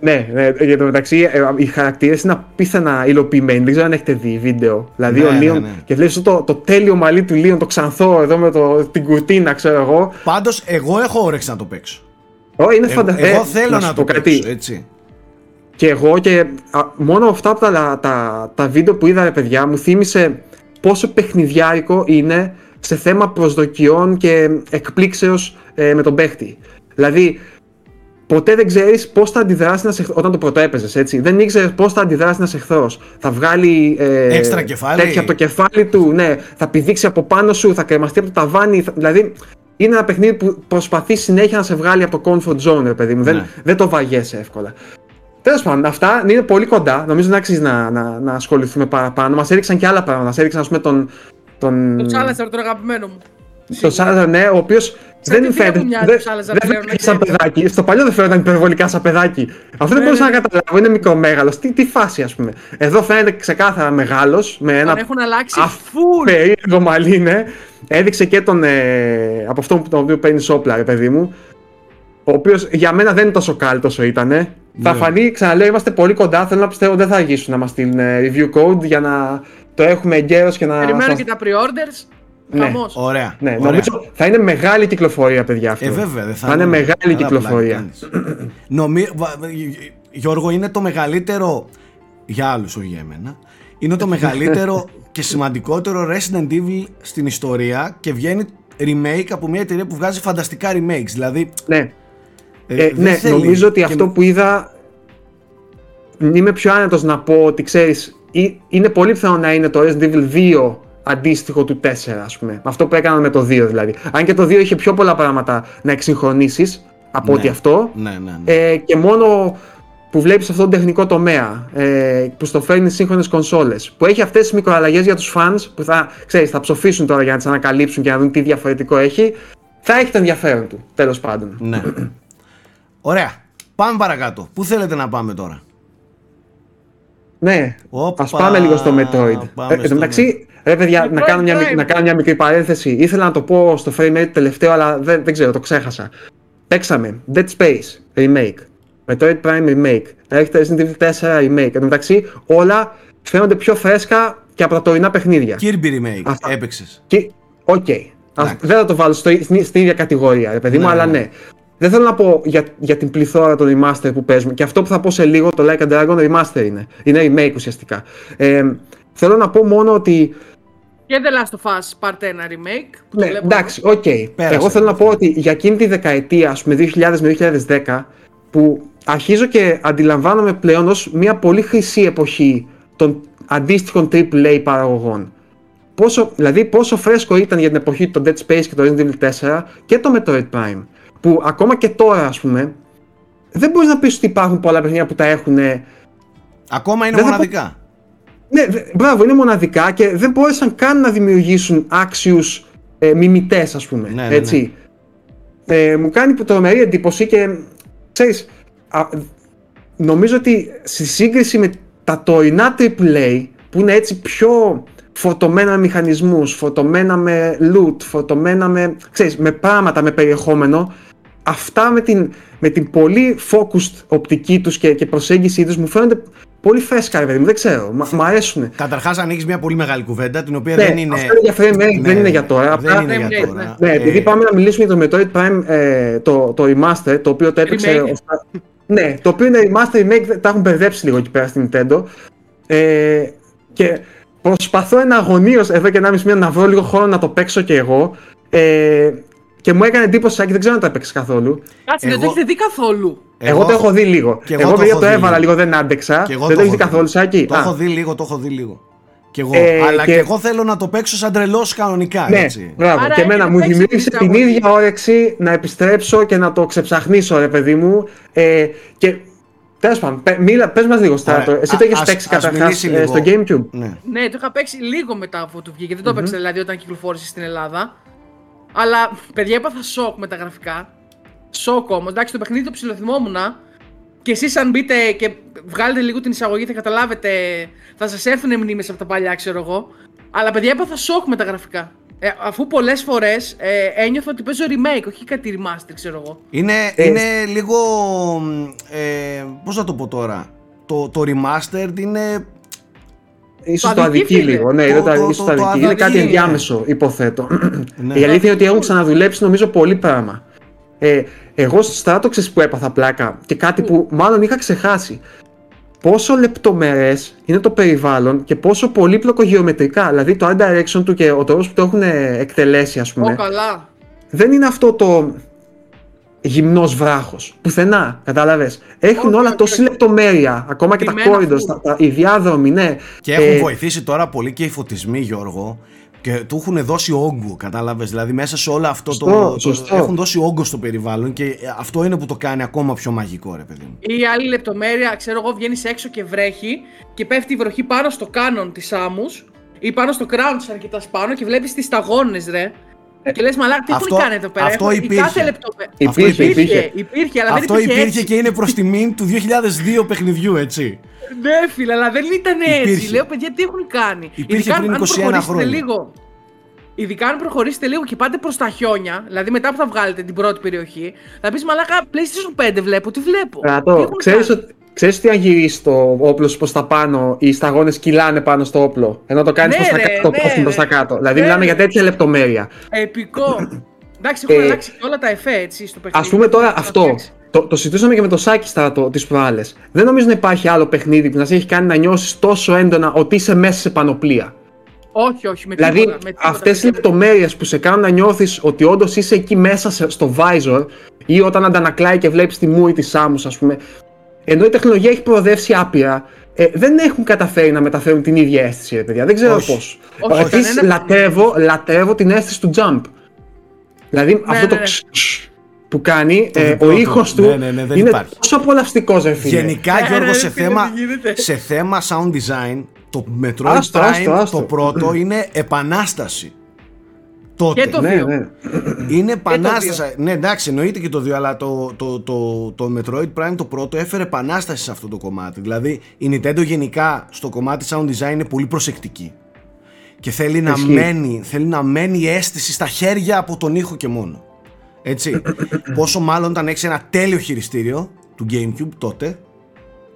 Ναι, για το μεταξύ οι χαρακτήρες είναι απίθανα υλοποιημένοι, δεν ξέρω αν έχετε δει βίντεο. Δηλαδή ο Leon, και βλέπεις το τέλειο μαλλί του Leon, το ξανθό εδώ με την κουρτίνα, ξέρω εγώ. Πάντως εγώ έχω όρεξη να το παίξω. Είναι φανταστικό. Εγώ θέλω να το παίξω, έτσι. Και εγώ και μόνο αυτά από τα βίντεο που είδα, ρε παιδιά, μου θύμισε πόσο παιχνιδιάρικο είναι σε θέμα προσδοκιών και εκπλήξεως με τον παίχτη. Δηλαδή, ποτέ δεν ξέρεις πώς θα αντιδράσει ένας εχθρός. Όταν το πρωτοέπαιζες, έτσι. Δεν ήξερες πώς θα αντιδράσει ένας εχθρός. Θα βγάλει τέτοια από το κεφάλι του, ναι. Θα πηδήξει από πάνω σου, θα κρεμαστεί από το ταβάνι. Δηλαδή, είναι ένα παιχνίδι που προσπαθεί συνέχεια να σε βγάλει από το comfort zone, ρε παιδί μου. Ναι. Δεν το βαγιέσαι εύκολα. Τέλος πάντων, αυτά είναι πολύ κοντά. Νομίζω να αξίζει να ασχοληθούμε παραπάνω. Μας έριξαν και άλλα πράγματα. Μας έριξαν, ας πούμε, τον Saleazor, τον αγαπημένο μου. Το Saleazor, ναι, ο οποίος δεν φαίνεται. Δεν φαίνεται σαν παιδάκι. Στο παλιό δεν φαίνονταν υπερβολικά σαν παιδάκι. Αυτό δεν μπορούσα να καταλάβω. Είναι μικρομέγαλος. Τι φάση, ας πούμε. Εδώ φαίνεται ξεκάθαρα μεγάλος. Με ένα περίεργο μαλλί, ναι. Έδειξε και τον. Από αυτό που τον παίρνει όπλα, ρε παιδί μου. Ο οποίος για μένα δεν είναι τόσο κάλτο όσο ήτανε. Θα φανεί, ξαναλέω, είμαστε πολύ κοντά. Θέλω να πιστεύω δεν θα αργήσουν να μας στείλουν review code για να το έχουμε εγκαίρως και να. Περιμένω και τα pre-orders. Ναι. Ωραία. Ναι. Ωραία. Νομίζω θα είναι μεγάλη κυκλοφορία, παιδιά. Αυτό. Βέβαια, δεν θα είναι μεγάλη κυκλοφορία. Νομίζω, Γιώργο, είναι το μεγαλύτερο. Για άλλους, όχι για εμένα. Είναι το μεγαλύτερο και σημαντικότερο Resident Evil στην ιστορία και βγαίνει remake από μια εταιρεία που βγάζει φανταστικά remakes. Δηλαδή. Ναι. Ναι, νομίζω ότι αυτό που είδα. Είμαι πιο άνετος να πω ότι ξέρεις, είναι πολύ πιθανό να είναι το Resident Evil 2 αντίστοιχο του 4, ας πούμε. Αυτό που έκαναν με το 2 δηλαδή. Αν και το 2 είχε πιο πολλά πράγματα να εξυγχρονίσεις από ό,τι αυτό. Ναι. Και μόνο που βλέπεις αυτόν τον τεχνικό τομέα που στο φέρνει σύγχρονες κονσόλες. Που έχει αυτές τις μικροαλλαγές για τους fans που θα ψοφήσουν τώρα για να τις ανακαλύψουν και να δουν τι διαφορετικό έχει. Θα έχει το ενδιαφέρον του, τέλος πάντων. Ναι. Ωραία. Πάμε παρακάτω. Πού θέλετε να πάμε τώρα? Ναι. Ας πάμε λίγο στο Metroid. Εντάξει, ρε παιδιά, να κάνω μια μικρή παρένθεση. Ήθελα να το πω στο frame rate τελευταίο, αλλά δεν ξέρω, το ξέχασα. Παίξαμε Dead Space Remake, Metroid Prime Remake, Resident Evil 4 Remake. Εντάξει, όλα φαίνονται πιο φρέσκα και από τα τωρινά παιχνίδια. Kirby Remake έπαιξες? Οκ. Δεν θα το βάλω στην ίδια κατηγορία, ρε παιδί μου, αλλά ναι. Δεν θέλω να πω για την πληθώρα των remaster που παίζουμε. Και αυτό που θα πω σε λίγο, το Like a Dragon remaster είναι. Είναι remake ουσιαστικά. Θέλω να πω μόνο ότι. Και The Last of Us Part 1 remake. Ναι, εντάξει, οκ. Okay. Εγώ θέλω να πω ότι για εκείνη τη δεκαετία, ας πούμε 2000 με 2010, που αρχίζω και αντιλαμβάνομαι πλέον ως μια πολύ χρυσή εποχή των αντίστοιχων AAA παραγωγών. Πόσο φρέσκο ήταν για την εποχή το Dead Space και το Resident Evil 4 και το Metroid Prime. Που ακόμα και τώρα, ας πούμε, δεν μπορείς να πεις ότι υπάρχουν πολλά παιχνίδια που τα έχουν. Ακόμα είναι μοναδικά. Ναι, μπράβο, είναι μοναδικά και δεν μπόρεσαν καν να δημιουργήσουν άξιους μιμητές, ας πούμε. Ναι, έτσι. Ναι. Μου κάνει τρομερή εντύπωση και ξέρεις, νομίζω ότι στη σύγκριση με τα τωρινά AAA που είναι έτσι πιο φορτωμένα με μηχανισμούς, φορτωμένα με loot, φορτωμένα με, ξέρεις, με πράγματα, με περιεχόμενο. Αυτά με την πολύ focused οπτική τους και προσέγγιση τους μου φαίνονται πολύ φρέσκα, ρε παιδί μου, δεν ξέρω, μ' αρέσουν. Καταρχάς ανοίξεις μια πολύ μεγάλη κουβέντα, την οποία δεν είναι. Αυτό είναι για frame rate, δεν είναι για τώρα. Ναι, επειδή πάμε να μιλήσουμε για το Metroid Prime, το remaster, το οποίο το έπαιξε. Ναι, το οποίο είναι remaster, remake, τα έχουν μπερδέψει λίγο εκεί πέρα στην Nintendo. Και προσπαθώ εναγωνίως εδώ και 1,5 μήνα να βρω λίγο χρόνο να το παίξω και εγώ. Και μου έκανε εντύπωση, Σάκη, δεν ξέρω αν το έπαιξε καθόλου. Κάτσε, δεν το έχετε δει καθόλου. Εγώ το έχω δει λίγο. Εγώ παιδιά το έβαλα λίγο, δεν άντεξα. Δεν το έχεις δει καθόλου, Σάκη? Το έχω δει λίγο, Και εγώ. Αλλά και εγώ θέλω να το παίξω σαν τρελός κανονικά. Ναι, έτσι. Μπράβο. Και εμένα μου δημιούργησε την ίδια όρεξη να επιστρέψω και να το ξεψαχνίσω, ρε παιδί μου. Τέλος πάντων, πες μας λίγο, Στράτο. Εσύ το έχεις παίξει καταρχάς στο GameCube. Ναι, το είχα παίξει λίγο μετά από το βγήκε. Δεν το έπαιξα δηλαδή όταν κυκλοφόρησε στην Ελλάδα. Αλλά παιδιά, έπαθα σοκ με τα γραφικά. Σοκ όμως. Εντάξει, το παιχνίδι το ψιλοθυμόμουνα. Και εσείς, αν μπείτε και βγάλετε λίγο την εισαγωγή, θα καταλάβετε. Θα σας έρθουν μνήμες από τα παλιά, ξέρω εγώ. Αλλά παιδιά, έπαθα σοκ με τα γραφικά. Αφού πολλές φορές ένιωθα ότι παίζω remake, όχι κάτι remaster, ξέρω εγώ. Είναι λίγο. Πώς να το πω τώρα. Το remastered είναι. Ίσως το αδικεί λίγο. Ναι, ίσως το αδικεί. Είναι κάτι ενδιάμεσο, υποθέτω. Ναι. Η αλήθεια είναι ότι έχουν ξαναδουλέψει νομίζω πολύ πράγμα. Εγώ στο Στράτοξες που έπαθα πλάκα και κάτι που μάλλον είχα ξεχάσει. Πόσο λεπτομερές είναι το περιβάλλον και πόσο πολύπλοκο γεωμετρικά. Δηλαδή το art direction του και ο τρόπος που το έχουν εκτελέσει, ας πούμε. Δεν είναι αυτό το. γυμνός βράχος. Πουθενά, κατάλαβες. Έχουν όλα τόση λεπτομέρεια. Ακόμα και τα corridors, οι διάδρομοι, ναι. Και έχουν βοηθήσει τώρα πολύ και οι φωτισμοί, Γιώργο. Και του έχουν δώσει όγκο, κατάλαβες. Δηλαδή, μέσα σε όλο αυτό το έχουν δώσει όγκο στο περιβάλλον και αυτό είναι που το κάνει ακόμα πιο μαγικό, ρε παιδί μου. Ή άλλη λεπτομέρεια, ξέρω εγώ, βγαίνεις έξω και βρέχει και πέφτει η βροχή πάνω στο κάνον της άμμους ή πάνω στο crown της, αν κοιτάς πάνω και βλέπεις τις σταγόνες, ρε. Και λες μαλάκα, τι έχουν κάνει εδώ πέρα. Αυτό υπήρχε. Αυτό υπήρχε και είναι προς τιμήν του 2002 παιχνιδιού, έτσι. Ναι, φίλε, αλλά δεν ήταν έτσι. Λέω, παιδιά, τι έχουν κάνει. Υπήρχε πριν 21 χρόνια. Ειδικά αν προχωρήσετε λίγο και πάτε προς τα χιόνια, δηλαδή μετά που θα βγάλετε την πρώτη περιοχή, θα πεις μαλάκα, PlayStation 5 βλέπω, τι βλέπω. Ξέρεις ότι αν γυρίσεις το όπλο σου προς τα πάνω, οι σταγόνες κυλάνε πάνω στο όπλο, ενώ το κάνεις προς τα κάτω, προς τα κάτω. Δηλαδή μιλάμε για τέτοια λεπτομέρεια. Επικό. Εντάξει, έχουν αλλάξει και όλα τα εφέ, έτσι, στο παιχνίδι. Ας πούμε τώρα αυτό. Το συζητούσαμε και με το Σάκη Στρατό τις προάλλες. Δεν νομίζω να υπάρχει άλλο παιχνίδι που να σε έχει κάνει να νιώσεις τόσο έντονα ότι είσαι μέσα σε πανοπλία. Όχι, όχι, με τίποτα. Δηλαδή, αυτές οι λεπτομέρειες που σε κάνουν να νιώθεις ότι όντως είσαι εκεί μέσα στο visor ή όταν αντανακλάει και βλέπεις τη μούρη της άμμους, ας πούμε. Ενώ η τεχνολογία έχει προοδεύσει άπειρα, δεν έχουν καταφέρει να μεταφέρουν την ίδια αίσθηση, ρε παιδιά. Δεν ξέρω πώς. Επίσης, λατρεύω την αίσθηση του jump. Δηλαδή, αυτό το που κάνει, ο ήχος του είναι τόσο απολαυστικός, ρε φίλε. Γενικά, Γιώργο, σε θέμα sound design, το Metroid Prime, το πρώτο, είναι επανάσταση. Τότε. Και το 2. Ναι. Είναι επανάσταση. Ναι, εντάξει, εννοείται και το 2, αλλά το Metroid Prime το πρώτο έφερε επανάσταση σε αυτό το κομμάτι. Δηλαδή, η Nintendo γενικά στο κομμάτι sound design είναι πολύ προσεκτική. Και θέλει να μένει η αίσθηση στα χέρια από τον ήχο και μόνο. Έτσι. Πόσο μάλλον όταν έχεις ένα τέλειο χειριστήριο του GameCube τότε.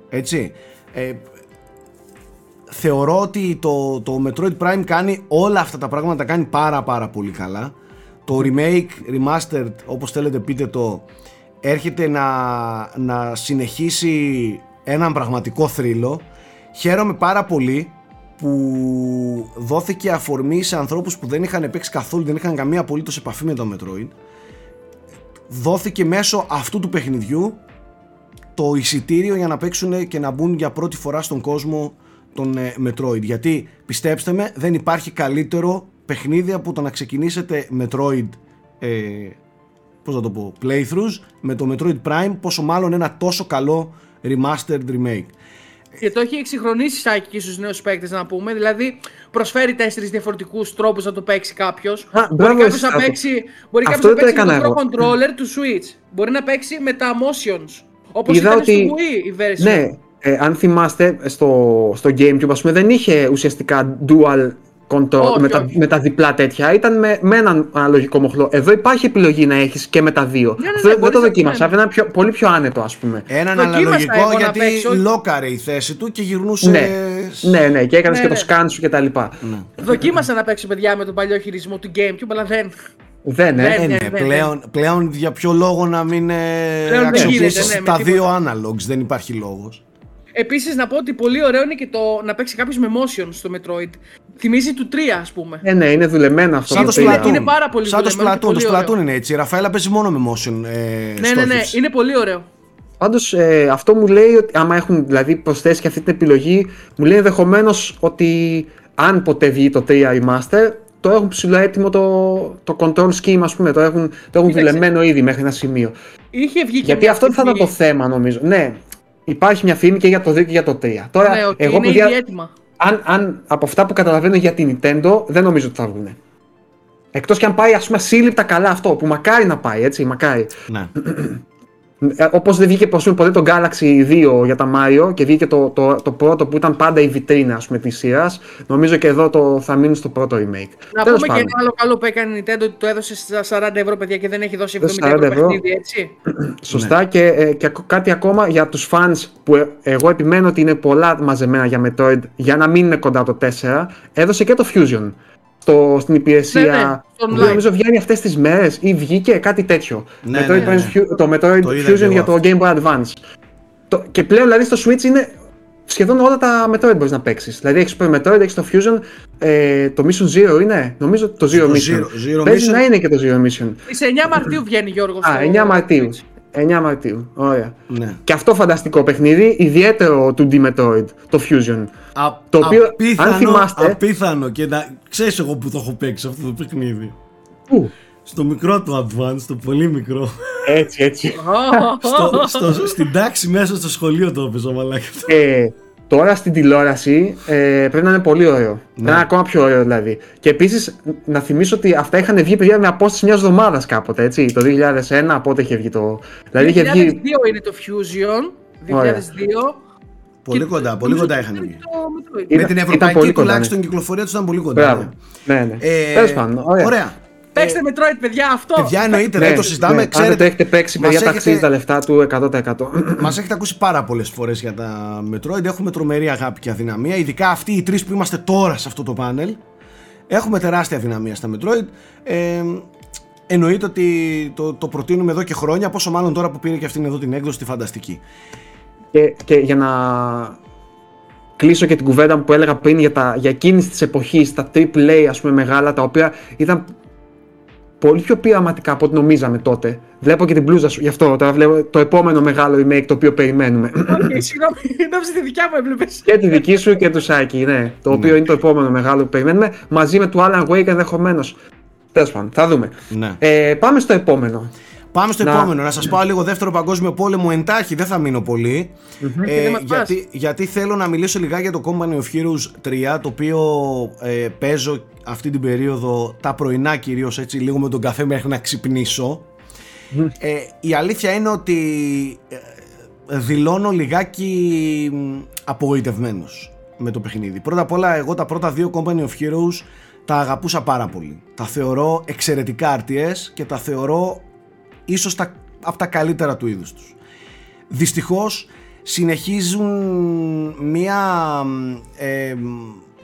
Έτσι. Θεωρώ ότι το Metroid Prime κάνει όλα αυτά τα πράγματα, τα κάνει πάρα πολύ καλά. Το remake, remastered, όπως θέλετε πείτε το, έρχεται να συνεχίσει έναν πραγματικό θρύλο. Χαίρομαι πάρα πολύ που δόθηκε αφορμή σε ανθρώπους που δεν είχαν παίξει καθόλου, δεν είχαν καμία απολύτως επαφή με το Metroid. Δόθηκε μέσω αυτού του παιχνιδιού το εισιτήριο για να παίξουν και να μπουν για πρώτη φορά στον κόσμο τον Metroid, γιατί πιστέψτε με, δεν υπάρχει καλύτερο παιχνίδι από το να ξεκινήσετε Metroid πώς να το πω, playthroughs με το Metroid Prime, πόσο μάλλον ένα τόσο καλό remastered remake. Και το έχει εξυγχρονίσει Σάκη και στους νέους παίκτες, να πούμε, δηλαδή προσφέρει 4 διαφορετικούς τρόπους να το παίξει κάποιος. Μπορεί κάποιος να παίξει με το Pro Controller του Switch, μπορεί να παίξει με τα Motions, όπως ήταν στο Wii η version. Ναι. Αν θυμάστε, στο GameCube, ας πούμε, δεν είχε ουσιαστικά dual control με τα διπλά τέτοια. Ήταν με έναν αναλογικό μοχλό. Εδώ υπάρχει επιλογή να έχεις και με τα δύο. Δεν το δοκίμασα. Έφερε πολύ πιο άνετο, ας πούμε. Έναν αναλογικό, γιατί λόκαρε η θέση του και γυρνούσε. Ναι, και έκανες και το scan σου κτλ. Δοκίμασα να παίξω, παιδιά, με τον παλιό χειρισμό του GameCube, αλλά δεν. Πλέον για ποιο λόγο να μην αξιοποιήσεις τα δύο analogs, δεν υπάρχει λόγος. Επίσης να πω ότι πολύ ωραίο είναι και το να παίξει κάποιος με motion στο Metroid. Θυμίζει του 3, ας πούμε. Ναι, είναι δουλεμένο αυτό. Σαν το Splatoon. Είναι πάρα πολύ δουλεμένο. Σαν το Splatoon είναι έτσι. Η Ραφαέλα παίζει μόνο με motion. Ναι, είναι πολύ ωραίο. Πάντως αυτό μου λέει ότι άμα έχουν δηλαδή προσθέσει και αυτή την επιλογή, μου λέει ενδεχομένως ότι αν ποτέ βγει το 3 remaster, το έχουν ψηλά έτοιμο το control scheme, ας πούμε. Το έχουν δουλεμένο ήδη μέχρι ένα σημείο. Γιατί αυτό θα ήταν το θέμα, νομίζω. Ναι. Υπάρχει μια φήμη και για το 2 και για το 3. Τώρα, ναι, εγώ είναι ήδη έτοιμα. Αν από αυτά που καταλαβαίνω για την Nintendo, δεν νομίζω ότι θα βγουν. Εκτός και αν πάει, ας πούμε, σύλληπτα καλά αυτό, που μακάρι να πάει, έτσι, μακάρι. Ναι. Όπως δεν βγήκε ποτέ το Galaxy 2 για τα Mario και βγήκε το πρώτο που ήταν πάντα η βιτρίνα, ας πούμε, της σειράς, νομίζω και εδώ θα μείνει στο πρώτο remake. Να τέλος πούμε, και ένα άλλο καλό που έκανε η Nintendo, ότι το έδωσε στα 40 ευρώ, παιδιά, και δεν έχει δώσει 70 ευρώ παιχνίδι, έτσι. Σωστά, ναι. Και κάτι ακόμα για τους fans που εγώ επιμένω ότι είναι πολλά μαζεμένα για Metroid, για να μην είναι κοντά το 4, έδωσε και το Fusion. Στην υπηρεσία που νομίζω βγαίνει αυτές τις μέρες ή βγήκε κάτι τέτοιο. Το Metroid Fusion για το Game Boy Advance. Και πλέον δηλαδή στο Switch είναι σχεδόν όλα τα Metroid μπορείς να παίξεις. Δηλαδή έχεις Super Metroid, έχεις το Fusion, το Mission Zero είναι, νομίζω το Zero Mission. Παίζει να είναι και το Zero Mission. Σε 9 Μαρτίου βγαίνει, Γιώργο. Α, 9 Μαρτίου. 9 Μαρτίου, ωραία. Ναι. Και αυτό φανταστικό παιχνίδι, ιδιαίτερο του D Metroid, το Fusion. Το οποίο, απίθανο, αν θυμάστε. Απίθανο και να ξέρεις εγώ που το έχω παίξει αυτό το παιχνίδι. Πού? Στο μικρό του Advance, το πολύ μικρό. Έτσι, έτσι. Στην τάξη μέσα στο σχολείο το έπαιζα, μαλάκα. Τώρα στην τηλεόραση πρέπει να είναι πολύ ωραίο. Ναι. Να είναι ακόμα πιο ωραίο δηλαδή. Και επίσης να θυμίσω ότι αυτά είχαν βγει παιδιά με απόσταση μιας εβδομάδας κάποτε, έτσι. Το 2001, πότε είχε βγει το. Δηλαδή είχε βγει. 2002 είναι το Fusion. 2002. Πολύ κοντά, πολύ κοντά είχαν βγει. Με την ευρωπαϊκή τουλάχιστον κυκλοφορία του ήταν πολύ κοντά. Ναι, ναι. Ωραία. Παίξτε Metroid, παιδιά, αυτό! Παιδιά, εννοείται, δεν το συζητάμε. Ναι, ξέρετε, το έχετε παίξει, παιδιά, ταξίζει τα λεφτά του 100%. Μας έχετε ακούσει πάρα πολλές φορές για τα Metroid. Έχουμε τρομερή αγάπη και αδυναμία. Ειδικά αυτοί οι τρεις που είμαστε τώρα σε αυτό το πάνελ. Έχουμε τεράστια αδυναμία στα Metroid. Εννοείται ότι το προτείνουμε εδώ και χρόνια. Πόσο μάλλον τώρα που πήρε και αυτήν εδώ την έκδοση, τη φανταστική. Και για να κλείσω και την κουβέντα που έλεγα πριν για εκείνη τη εποχή, τα AAA, ας πούμε, μεγάλα, τα οποία ήταν πολύ πιο πειραματικά από ό,τι νομίζαμε τότε. Βλέπω και την μπλούζα σου, γι' αυτό τώρα βλέπω το επόμενο μεγάλο remake το οποίο περιμένουμε. Όχι, συγγνώμη, νόμιζα τη δικιά μου έβλεπες. Και τη δική σου και του Σάκη, ναι. Το οποίο είναι το επόμενο μεγάλο που περιμένουμε, μαζί με του Alan Wake ενδεχομένως. Τέλος πάντων, θα δούμε. Ναι. Πάμε στο επόμενο. Πάμε στο επόμενο, να σας πάω λίγο δεύτερο παγκόσμιο πόλεμο εντάχει, δεν θα μείνω πολύ. Γιατί θέλω να μιλήσω λιγάκι για το Company of Heroes 3, το οποίο παίζω αυτή την περίοδο τα πρωινά κυρίως, έτσι λίγο με τον καφέ μέχρι να ξυπνήσω. Η αλήθεια είναι ότι δηλώνω λιγάκι απογοητευμένος με το παιχνίδι. Πρώτα απ' όλα εγώ τα πρώτα δύο Company of Heroes τα αγαπούσα πάρα πολύ. Τα θεωρώ εξαιρετικά RTS και τα θεωρώ ίσως από τα καλύτερα του είδους τους. Δυστυχώς συνεχίζουν μία,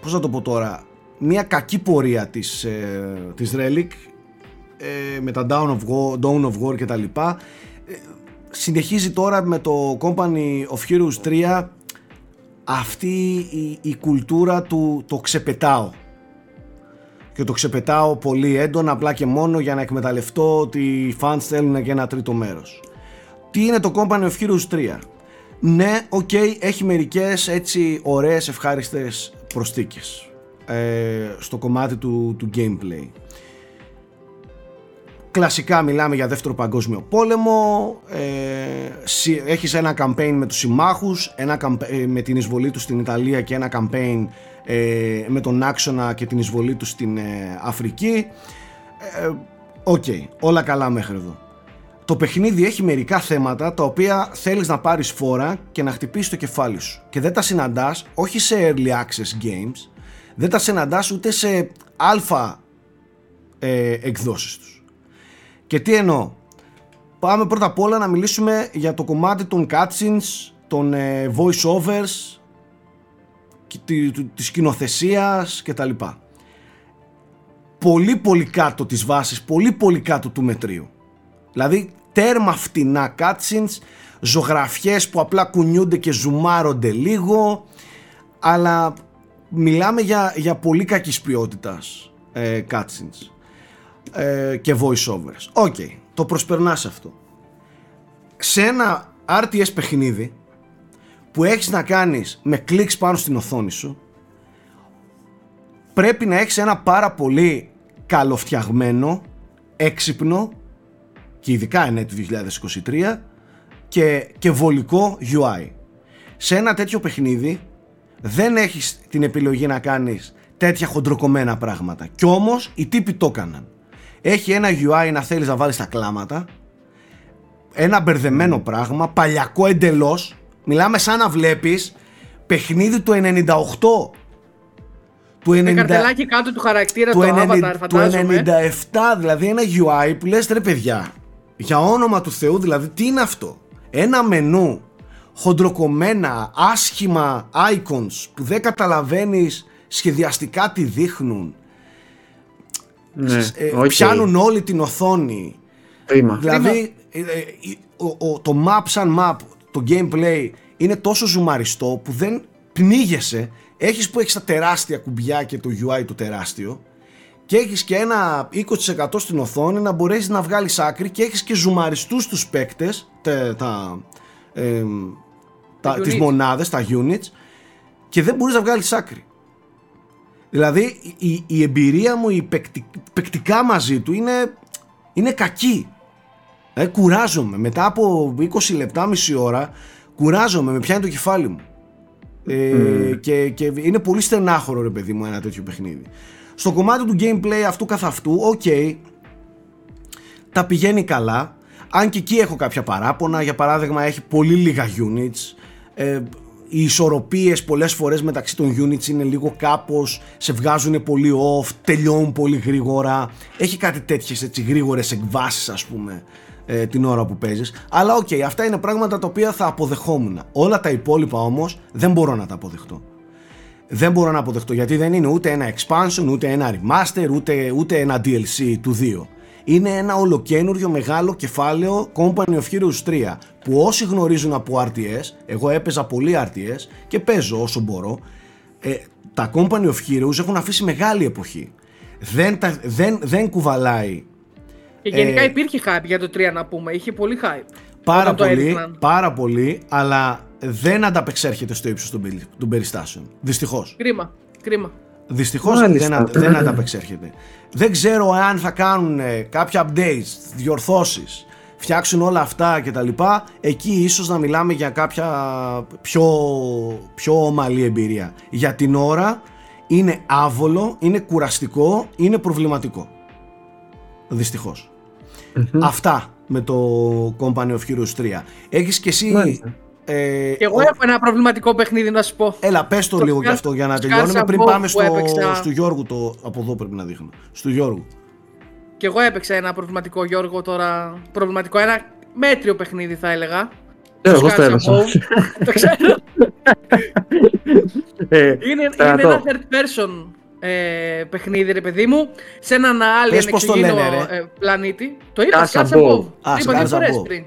πώς να το πω τώρα, μία κακή πορεία της Relic με τα Dawn of War και τα λοιπά. Συνεχίζει τώρα με το Company of Heroes 3 αυτή η κουλτούρα του το ξεπετάω. Και το ξεπετάω πολύ έντονα, απλά και μόνο για να εκμεταλλευτώ ότι οι fans θέλουν και ένα τρίτο μέρος. Τι είναι το Company of Heroes 3? Ναι, okay, έχει μερικές έτσι ωραίες ευχάριστες προσθήκες στο κομμάτι του gameplay. Κλασικά μιλάμε για δεύτερο παγκόσμιο πόλεμο, έχεις ένα campaign με τους συμμάχους, ένα με την εισβολή τους στην Ιταλία και ένα campaign με τον άξονα και την εισβολή τους στην Αφρική. Όλα καλά μέχρι εδώ. Το παιχνίδι έχει μερικά θέματα τα οποία θέλεις να πάρεις φόρα και να χτυπήσεις το κεφάλι σου και δεν τα συναντάς όχι σε early access games, δεν τα συναντάς ούτε σε αλφα εκδόσεις τους. Και τι εννοώ? Πάμε πρώτα απ' όλα να μιλήσουμε για το κομμάτι των cutscenes, των voice-overs, της σκηνοθεσίας και τα λοιπά. Πολύ πολύ κάτω της βάσης, πολύ πολύ κάτω του μετρίου. Δηλαδή τέρμα φτηνά cutscenes, ζωγραφιές που απλά κουνιούνται και ζουμάρονται λίγο, αλλά μιλάμε για πολύ κακής ποιότητας cutscenes και voice-overs. Το προσπερνάς αυτό. Σε ένα RTS παιχνίδι που έχεις να κάνεις με κλικς πάνω στην οθόνη σου, πρέπει να έχεις ένα πάρα πολύ καλοφτιαγμένο, έξυπνο και ειδικά εν έτου 2023 και βολικό UI. Σε ένα τέτοιο παιχνίδι δεν έχεις την επιλογή να κάνεις τέτοια χοντροκομμένα πράγματα. Κι όμως οι τύποι το έκαναν. Έχει ένα UI να θέλεις να βάλεις τα κλάματα, ένα μπερδεμένο πράγμα, παλιακό εντελώς. Μιλάμε σαν να βλέπεις παιχνίδι του 98. Με καρτελάκι κάτω του χαρακτήρα του Avatar, φαντάζομαι. Του 97, δηλαδή ένα UI που λες ρε παιδιά, για όνομα του Θεού, δηλαδή τι είναι αυτό? Ένα μενού, χοντροκομμένα, άσχημα icons που δεν καταλαβαίνεις σχεδιαστικά τι δείχνουν. Ναι, πιάνουν όλη την οθόνη. Δηλαδή το map σαν map, το gameplay είναι τόσο ζουμαριστό που δεν πνίγεσαι, έχεις που έχεις τα τεράστια κουμπιά και το UI το τεράστιο και έχεις και ένα 20% στην οθόνη να μπορέσεις να βγάλεις άκρη και έχεις και ζουμαριστούς τους παίκτες, τις μονάδες, τα units, και δεν μπορείς να βγάλεις άκρη. Δηλαδή η εμπειρία μου, παικτικά μαζί του είναι κακή. Κουράζομαι. Μετά από 20 λεπτά, μισή ώρα, κουράζομαι, με πιάνει το κεφάλι μου. Και είναι πολύ στενάχωρο, ρε παιδί μου, ένα τέτοιο παιχνίδι. Στο κομμάτι του gameplay αυτού καθ' αυτού, ok, τα πηγαίνει καλά. Αν και εκεί έχω κάποια παράπονα, για παράδειγμα έχει πολύ λίγα units. Οι ισορροπίες πολλές φορές μεταξύ των units είναι λίγο κάπως, σε βγάζουν πολύ off, τελειώνουν πολύ γρήγορα. Έχει κάτι τέτοιες έτσι γρήγορες εκβάσεις, ας πούμε, την ώρα που παίζεις. Αλλά οκ, αυτά είναι πράγματα τα οποία θα αποδεχόμουν. Όλα τα υπόλοιπα όμως δεν μπορώ να τα αποδεχτώ. Δεν μπορώ να αποδεχτώ, γιατί δεν είναι ούτε ένα expansion, ούτε ένα remaster, ούτε ένα DLC του 2. Είναι ένα ολοκένουργιο μεγάλο κεφάλαιο Company of Heroes 3, που όσοι γνωρίζουν από RTS, εγώ έπαιζα πολύ RTS και παίζω όσο μπορώ, τα Company of Heroes έχουν αφήσει μεγάλη εποχή. Δεν κουβαλάει. Και γενικά υπήρχε hype για το 3, να πούμε, είχε πολύ hype. Πάρα πολύ, αλλά δεν ανταπεξέρχεται στο ύψος των περιστάσεων. Δυστυχώς. Κρίμα. Δυστυχώς δεν ανταπεξέρχεται. Δεν ξέρω αν θα κάνουν κάποια updates, διορθώσεις, φτιάξουν όλα αυτά και τα λοιπά. Εκεί ίσως να μιλάμε για κάποια πιο ομαλή εμπειρία. Για την ώρα είναι άβολο, είναι κουραστικό, είναι προβληματικό. Δυστυχώς. Αυτά με το Company of Heroes 3. Έχεις και εσύ... Μάλιστα. Και εγώ έχω ένα προβληματικό παιχνίδι να σου πω. Έλα, πες το λίγο γι' αυτό για να τελειώνουμε. Πριν πάμε στο Γιώργο, από εδώ πρέπει να δείχνω. Στο Γιώργο. Και εγώ έπαιξα ένα προβληματικό, Γιώργο, τώρα. Προβληματικό, ένα μέτριο παιχνίδι θα έλεγα. Εγώ το έπαιξα. Το ξέρω. Είναι ένα third person παιχνίδι, ρε παιδί μου. Σε έναν άλλη ενεξωγήινο πλανήτη. Το είπα, συγγνώμη.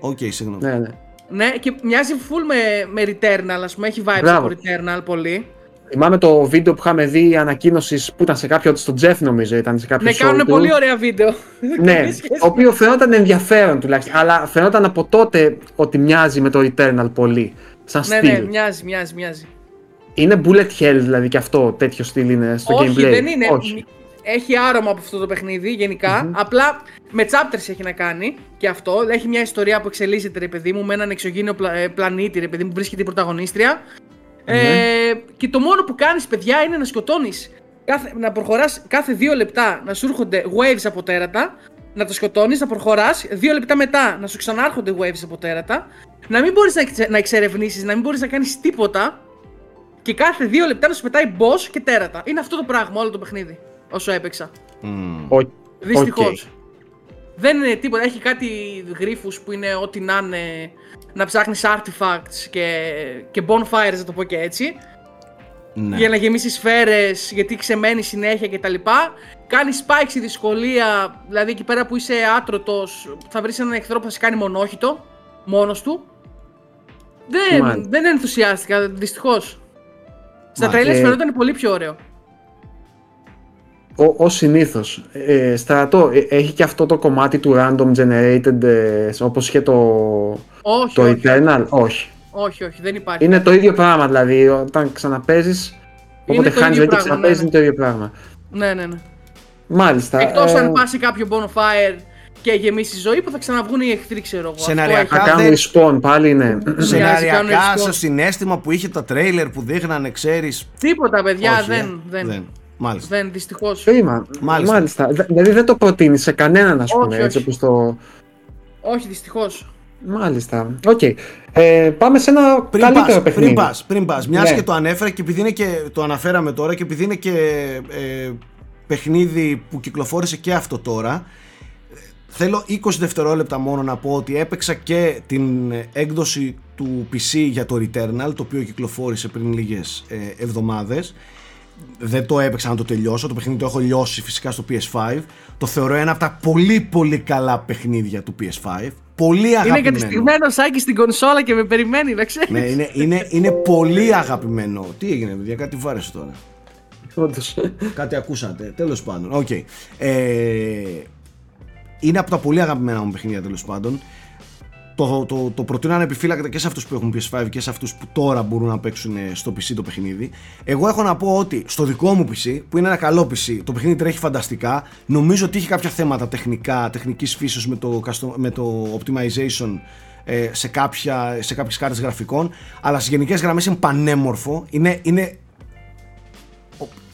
Ναι, και μοιάζει full με Returnal, ας πούμε, έχει vibes από Returnal πολύ. Θυμάμαι το βίντεο που είχαμε δει ανακοίνωσης που ήταν σε κάποιο, στο Jeff νομίζω ήταν σε κάποιο show. Ναι, κάνουν πολύ ωραία βίντεο. Ναι, το οποίο φαινόταν ενδιαφέρον τουλάχιστον, αλλά φαινόταν από τότε ότι μοιάζει με το Returnal πολύ, σαν στυλ. Ναι, μοιάζει. Είναι bullet hell δηλαδή και αυτό, τέτοιο στυλ είναι στο gameplay. Όχι, δεν είναι. Όχι. Έχει άρωμα από αυτό το παιχνίδι γενικά, απλά με chapters έχει να κάνει και αυτό. Έχει μια ιστορία που εξελίσσεται, ρε παιδί μου, με έναν εξωγήινο πλανήτη, ρε παιδί μου, που βρίσκεται η πρωταγωνίστρια. Και το μόνο που κάνεις, παιδιά, είναι να σκοτώνεις, να προχωράς κάθε 2 λεπτά, να σου έρχονται waves από τέρατα, να το σκοτώνεις, να προχωράς, 2 λεπτά μετά να σου ξανάρχονται waves από τέρατα, να μην μπορείς να εξερευνήσεις, να μην μπορείς να κάνεις τίποτα και κάθε 2 λεπτά να σου πετάει boss και τέρατα. Είναι αυτό το πράγμα όλο το παιχνίδι. Όσο έπαιξα. Δυστυχώς. Δεν είναι τίποτα. Έχει κάτι γρίφους που είναι ό,τι να είναι, να ψάχνεις artifacts και bonfires, να το πω και έτσι. Ναι. Για να γεμίσεις σφαίρες, γιατί ξεμένει συνέχεια κτλ. Κάνει spikes η δυσκολία, δηλαδή εκεί πέρα που είσαι άτρωτος, θα βρεις έναν εχθρό που θα σε κάνει μονόχυτο, μόνος του. Δεν ενθουσιάστηκα, δυστυχώς. Στα τρέλες φαινόταν πολύ πιο ωραίο. Ως συνήθως. Στρατό, έχει και αυτό το κομμάτι του random generated όπως είχε το Eternal. Όχι, δεν υπάρχει. Είναι το ίδιο πράγμα δηλαδή. Όταν ξαναπέζεις, όποτε χάνεις δεν ξαναπέζεις, είναι το ίδιο πράγμα. Ναι. Μάλιστα. Εκτός αν πάσει κάποιο bonfire και γεμίσει ζωή που θα ξαναβγούν οι εχθροί, ξέρω εγώ. Σεναριακά. Θα κάνουν respawn πάλι, ναι. Σεναριακά, στο συνέστημα που είχε τα τρέιλερ που δείχνανε, ξέρεις. Τίποτα, παιδιά, δεν. Μάλιστα. Δεν, δυστυχώς. Μάλιστα. Δηλαδή δεν το προτείνει σε κανέναν, ας πούμε, έτσι όπως το... Όχι, δυστυχώς. Μάλιστα. Οκ. Πάμε σε ένα καλύτερο παιχνίδι. Πριν πας. Μιας και το ανέφερα και επειδή είναι και... Το αναφέραμε τώρα και επειδή είναι και παιχνίδι που κυκλοφόρησε και αυτό τώρα. Θέλω 20 δευτερόλεπτα μόνο να πω ότι έπαιξα και την έκδοση του PC για το Returnal, το οποίο κυκλοφόρησε πριν λίγες εβδομάδες. δεν το έπαιξα να το τελειώσω, το παιχνίδι το έχω λιώσει φυσικά στο PS5. Το θεωρώ ένα από τα πολύ πολύ καλά παιχνίδια του PS5. Πολύ αγαπημένο. Είναι κατεστημένος Σάκη στην κονσόλα και με περιμένει, να ξέρεις. Ναι, είναι πολύ αγαπημένο. Τι έγινε παιδιά, κάτι βάρεσε τώρα. Όντως. Κάτι ακούσατε, τέλος πάντων. Okay. Είναι από τα πολύ αγαπημένα μου παιχνίδια, τέλος πάντων. Το προτείνω ανεπιφύλακτα και σε αυτούς που έχουν PS5 και σε αυτούς που τώρα μπορούν να παίξουν στο PC το παιχνίδι. Εγώ έχω να πω ότι στο δικό μου PC, που είναι ένα καλό PC, το παιχνίδι τρέχει φανταστικά. Νομίζω ότι είχε κάποια θέματα τεχνικά, τεχνικής φύσεως με το optimization σε κάποιες κάρτες γραφικών. Αλλά στις γενικές γραμμές είναι πανέμορφο.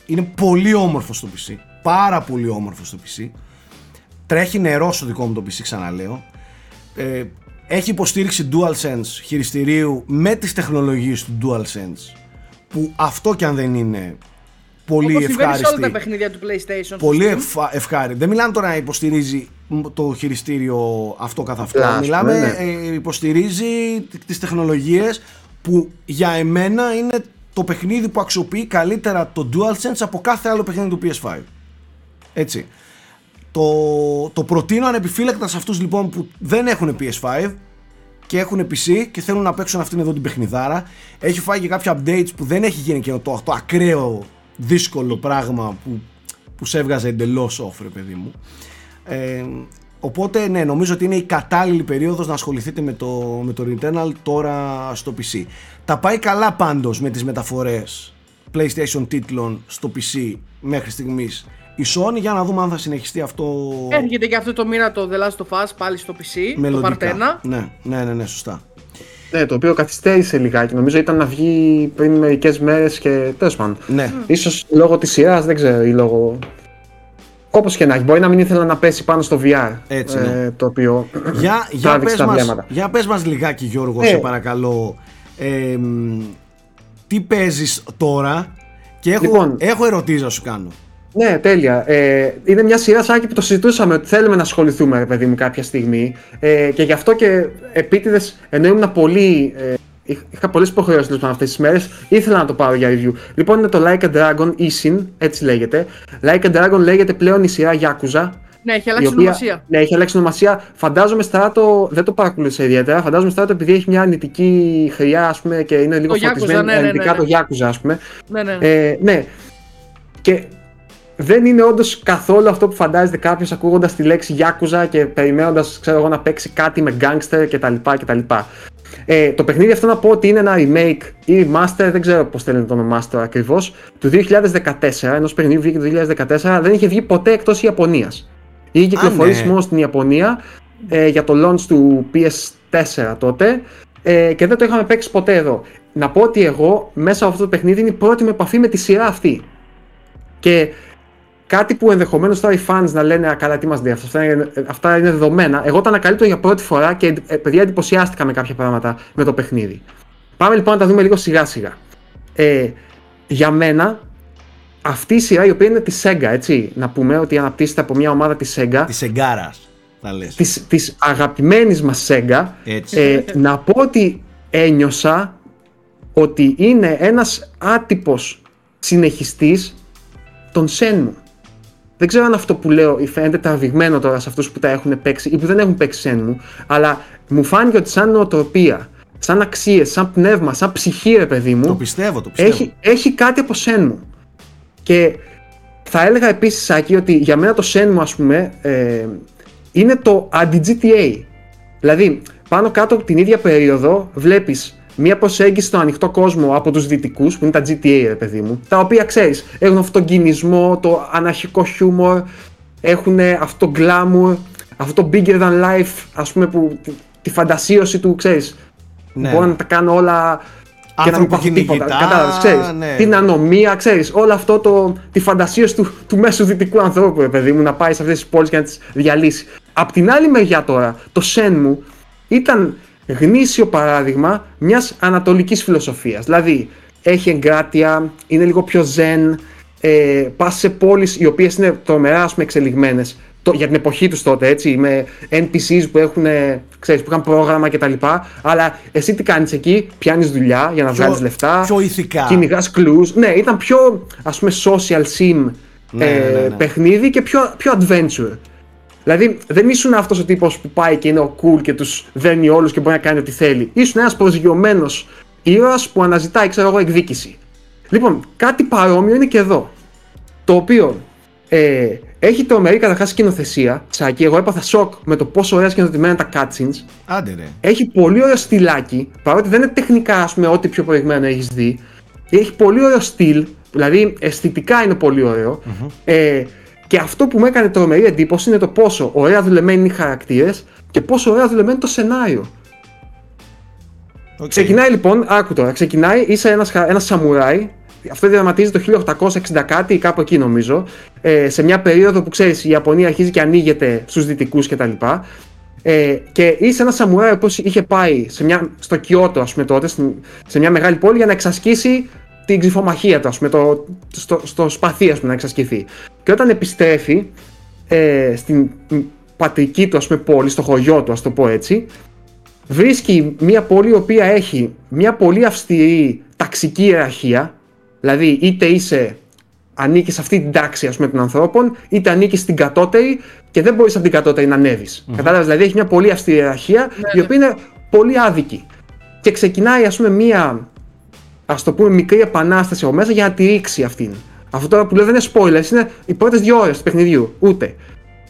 Είναι πολύ όμορφο στο PC. Πάρα πολύ όμορφο στο PC. Τρέχει νερό στο δικό μου το PC, ξαναλέω. Έχει υποστήριξη DualSense χειριστηρίου με τις τεχνολογίες του DualSense, που αυτό κι αν δεν είναι πολύ ευχάριστη. Όπως όλα τα παιχνίδια του PlayStation. Πολύ ευχάριστη. Δεν μιλάμε τώρα να υποστηρίζει το χειριστήριο αυτό καθ' αυτό. Μιλάμε, υποστηρίζει τις τεχνολογίες που για εμένα είναι το παιχνίδι που αξιοποιεί καλύτερα το DualSense από κάθε άλλο παιχνίδι του PS5. Έτσι. Το προτείνω ανεπιφύλακτα σε αυτούς λοιπόν που δεν έχουν PS5 και έχουν PC και θέλουν να παίξουν αυτήν εδώ την παιχνιδάρα. Έχει φάει και κάποια updates που δεν έχει γίνει και το ακραίο δύσκολο πράγμα που σε έβγαζε εντελώς off, ρε παιδί μου. Οπότε ναι, νομίζω ότι είναι η κατάλληλη περίοδος να ασχοληθείτε με το Returnal τώρα στο PC. Τα πάει καλά πάντως με τις μεταφορές PlayStation τίτλων στο PC μέχρι στιγμής η Sony, για να δούμε αν θα συνεχιστεί αυτό. Έρχεται και αυτό το μήνα το The Last of Us πάλι στο PC, μελλοντικά. Το Part 1. Ναι, σωστά. Ναι, το οποίο καθυστέρησε λιγάκι, νομίζω ήταν να βγει πριν μερικές μέρες και τέλος πάντων. Ναι. Ίσως λόγω της σειράς, δεν ξέρω, ή λόγω... Όπως και να έχει, μπορεί να μην ήθελα να πέσει πάνω στο VR. Έτσι, ναι. Το οποίο τράβηξε τα βλέμματα. Για πες μας λιγάκι, Γιώργο, σε παρακαλώ. Τι παίζεις τώρα και έχω ερωτήσεις να σου κάνω. Ναι, τέλεια. Είναι μια σειρά, Σάκη, που το συζητούσαμε ότι θέλουμε να ασχοληθούμε, ρε παιδί μου, κάποια στιγμή. Και γι' αυτό και επίτηδες, ενώ ήμουν πολύ. Είχα πολλές υποχρεώσεις λοιπόν αυτές τις μέρες, ήθελα να το πάρω για review. Λοιπόν, είναι το Like a Dragon Isin, έτσι λέγεται. Like a Dragon λέγεται πλέον η σειρά Yakuza. Ναι, έχει αλλάξει ονομασία. Ναι, έχει αλλάξει ονομασία. Φαντάζομαι Στράτο, δεν το παρακολούθησα ιδιαίτερα. Φαντάζομαι Στράτο επειδή έχει μια αρνητική χρειά, ας πούμε, και είναι λίγο φορτισμένη αρνητικά το Yakuza, ας πούμε. Ναι. Και δεν είναι όντως καθόλου αυτό που φαντάζεται κάποιος ακούγοντας τη λέξη Yakuza και περιμένοντας, ξέρω εγώ, να παίξει κάτι με gangster κτλ. Το παιχνίδι αυτό να πω ότι είναι ένα remake ή remaster, δεν ξέρω πώς θέλετε το ονομάστε ακριβώς, του 2014, ενός παιχνιδιού που βγήκε το 2014, δεν είχε βγει ποτέ εκτός Ιαπωνίας. Είχε κυκλοφορήσει μόνο στην Ιαπωνία για το launch του PS4 τότε και δεν το είχαμε παίξει ποτέ εδώ. Να πω ότι εγώ μέσα από αυτό το παιχνίδι είναι η πρώτη μου επαφή με τη σειρά αυτή. Και κάτι που ενδεχομένως τώρα οι fans να λένε «Α, καλά, τι μας λέει, αυτά είναι δεδομένα». Εγώ τα ανακαλύπτω για πρώτη φορά και παιδιά εντυπωσιάστηκα με κάποια πράγματα με το παιχνίδι. Πάμε λοιπόν να τα δούμε λίγο σιγά-σιγά. Για μένα, αυτή η σειρά η οποία είναι τη Sega, έτσι, να πούμε ότι αναπτύσσεται από μια ομάδα της Sega. Της Σεγκάρας, θα λες. Της αγαπημένης μας Sega. Να πω ότι ένιωσα ότι είναι ένας άτυπος συνεχιστής των Shenmue. Δεν ξέρω αν αυτό που λέω φαίνεται τραβηγμένο τώρα σε αυτούς που τα έχουν παίξει ή που δεν έχουν παίξει Shenmue, αλλά μου φάνηκε ότι σαν νοοτροπία, σαν αξίες, σαν πνεύμα, σαν ψυχή, ρε παιδί μου, το πιστεύω. Έχει κάτι από Shenmue. Και θα έλεγα επίσης, Σάκη, ότι για μένα το Shenmue, ας πούμε, είναι το αντι-GTA. Δηλαδή, πάνω κάτω την ίδια περίοδο βλέπεις μία προσέγγιση στον ανοιχτό κόσμο από τους δυτικούς, που είναι τα GTA, ρε παιδί μου, τα οποία ξέρεις, έχουν αυτόν τον κινησμό, το αναρχικό χιούμορ, έχουν αυτό το glamour, αυτό το bigger than life, ας πούμε, που τη φαντασίωση του, ξέρεις, ναι. Μπορώ να τα κάνω όλα και να μην πάθω τίποτα, κατάλαβες, ξέρεις, ναι. Την ανομία, ξέρεις, όλο αυτό τη φαντασίωση του μέσου δυτικού ανθρώπου, ρε παιδί μου, να πάει σε αυτές τις πόλεις και να τις διαλύσει. Απ' την άλλη μεριά τώρα, το Shenmue ήταν γνήσιο παράδειγμα μιας ανατολικής φιλοσοφίας. Δηλαδή, έχει εγκράτεια, είναι λίγο πιο zen, πας σε πόλεις οι οποίες είναι τρομερά, ας πούμε, εξελιγμένες. για την εποχή τους τότε, έτσι, με NPCs που έχουν, ξέρεις, που είχαν πρόγραμμα κτλ. Αλλά εσύ τι κάνεις εκεί, πιάνεις δουλειά για να βγάλεις λεφτά. Πιο ηθικά. Κυνηγάς κλους. Ναι, ήταν πιο, ας πούμε, social sim παιχνίδι και πιο adventure. Δηλαδή δεν ήσουν αυτός ο τύπος που πάει και είναι ο cool και τους δένει όλους και μπορεί να κάνει ό,τι θέλει. Ήσουν ένας προσγειωμένος ήρωας που αναζητάει, ξέρω εγώ, εκδίκηση. Λοιπόν, κάτι παρόμοιο είναι και εδώ. Το οποίο έχει τρομερή καταρχάς σκηνοθεσία. Τσάκι, εγώ έπαθα σοκ με το πόσο ωραία σκηνοθετημένα τα cutscenes. Άντε ρε. Έχει πολύ ωραίο στυλάκι, παρότι δεν είναι τεχνικά, ας πούμε, ό,τι πιο προηγμένο έχεις δει. Έχει πολύ ωραίο στυλ, δηλαδή αισθητικά είναι πολύ ωραίο. Mm-hmm. Και αυτό που μου έκανε τρομερή εντύπωση είναι το πόσο ωραία δουλεμένοι είναι οι χαρακτήρες και πόσο ωραία δουλεμένο είναι το σενάριο. Okay. Ξεκινάει λοιπόν, άκου τώρα, είσαι ένας σαμουράι. Αυτό διαδραματίζεται το 1860 κάτι ή κάπου εκεί νομίζω, σε μια περίοδο που ξέρεις η Ιαπωνία αρχίζει και ανοίγεται στους δυτικούς κτλ. Και είσαι ένας σαμουράι ο οποίος είχε πάει στο Κιώτο, ας πούμε, τότε, σε μια μεγάλη πόλη για να εξασκήσει την ξυφομαχία του, ας πούμε, στο σπαθί, ας πούμε, να εξασκηθεί. Και όταν επιστρέφει στην πατρική του, ας πούμε, πόλη, στο χωριό του, ας το πω έτσι, βρίσκει μια πόλη η οποία έχει μια πολύ αυστηρή ταξική ιεραρχία. Δηλαδή, είτε ανήκεις σε αυτή την τάξη, ας πούμε, των ανθρώπων, είτε ανήκεις στην κατώτερη και δεν μπορείς από την κατώτερη να ανέβεις. Mm-hmm. Κατάλαβες, δηλαδή έχει μια πολύ αυστηρή ιεραρχία, η οποία είναι πολύ άδικη. Και ξεκινάει, ας πούμε, μια, ας το πούμε, μικρή επανάσταση από μέσα για να τη ρίξει αυτήν. Αυτό τώρα που λέω δεν είναι spoilers, είναι οι πρώτες 2 ώρες του παιχνιδιού, ούτε.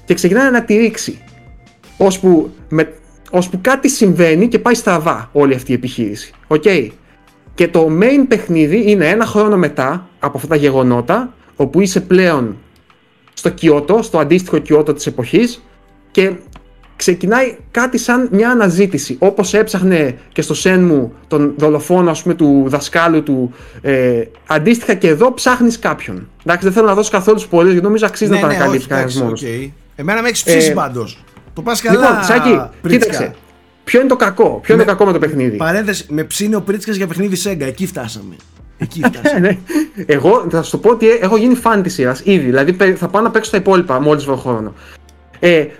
Και ξεκινάει να τη ρίξει. Ώσπου κάτι συμβαίνει και πάει στραβά όλη αυτή η επιχείρηση. Okay. Και το main παιχνίδι είναι 1 χρόνο μετά από αυτά τα γεγονότα, όπου είσαι πλέον στο Κιώτο, στο αντίστοιχο Κιώτο της εποχής, και ξεκινάει κάτι σαν μια αναζήτηση, όπως έψαχνε και στο Shenmue τον δολοφόνο, ας πούμε, του δασκάλου του, αντίστοιχα και εδώ ψάχνεις κάποιον. Εντάξει, δεν θέλω να δώσω καθόλου σπορίες, γιατί νομίζω αξίζει να τα ανακαλύψει κανένας μόνος. Okay. Εμένα με έχεις ψήσει πάντως. Το πας καλά, λοιπόν, Σάκη, κοίταξε. Ποιο είναι το κακό, είναι το κακό με το παιχνίδι. Παρένθεση, με ψήνει ο Πρίτσκας για παιχνίδι Σέγγα, εκεί φτάσαμε. Εγώ θα σου το πω ότι έχω γίνει φαν της σειράς ήδη, δηλαδή θα πάω να παίξω τα υπόλοιπα μόλις βρω χρόνο.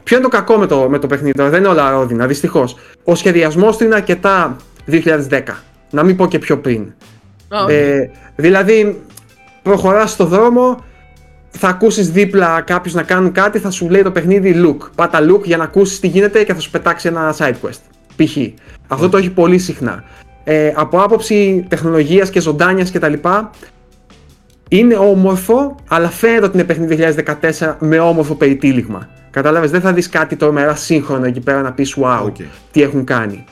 Ποιο είναι το κακό με το παιχνίδι, δεν είναι όλα ρόδινα, δυστυχώς. Ο σχεδιασμός του είναι αρκετά 2010, να μην πω και πιο πριν. Oh. Δηλαδή προχωράς στο δρόμο, θα ακούσεις δίπλα κάποιους να κάνουν κάτι, θα σου λέει το παιχνίδι look. Πάτα look για να ακούσεις τι γίνεται και θα σου πετάξει ένα side quest. Π.χ. Αυτό το έχει πολύ συχνά. Από άποψη τεχνολογίας και ζωντάνιας κτλ. Είναι όμορφο, αλλά φαίνεται ότι είναι παιχνίδι 2014 με όμορφο περιτύλιγμα. Κατάλαβες, δεν θα δεις κάτι τρομερά σύγχρονο εκεί πέρα να πεις wow, τι έχουν κάνει.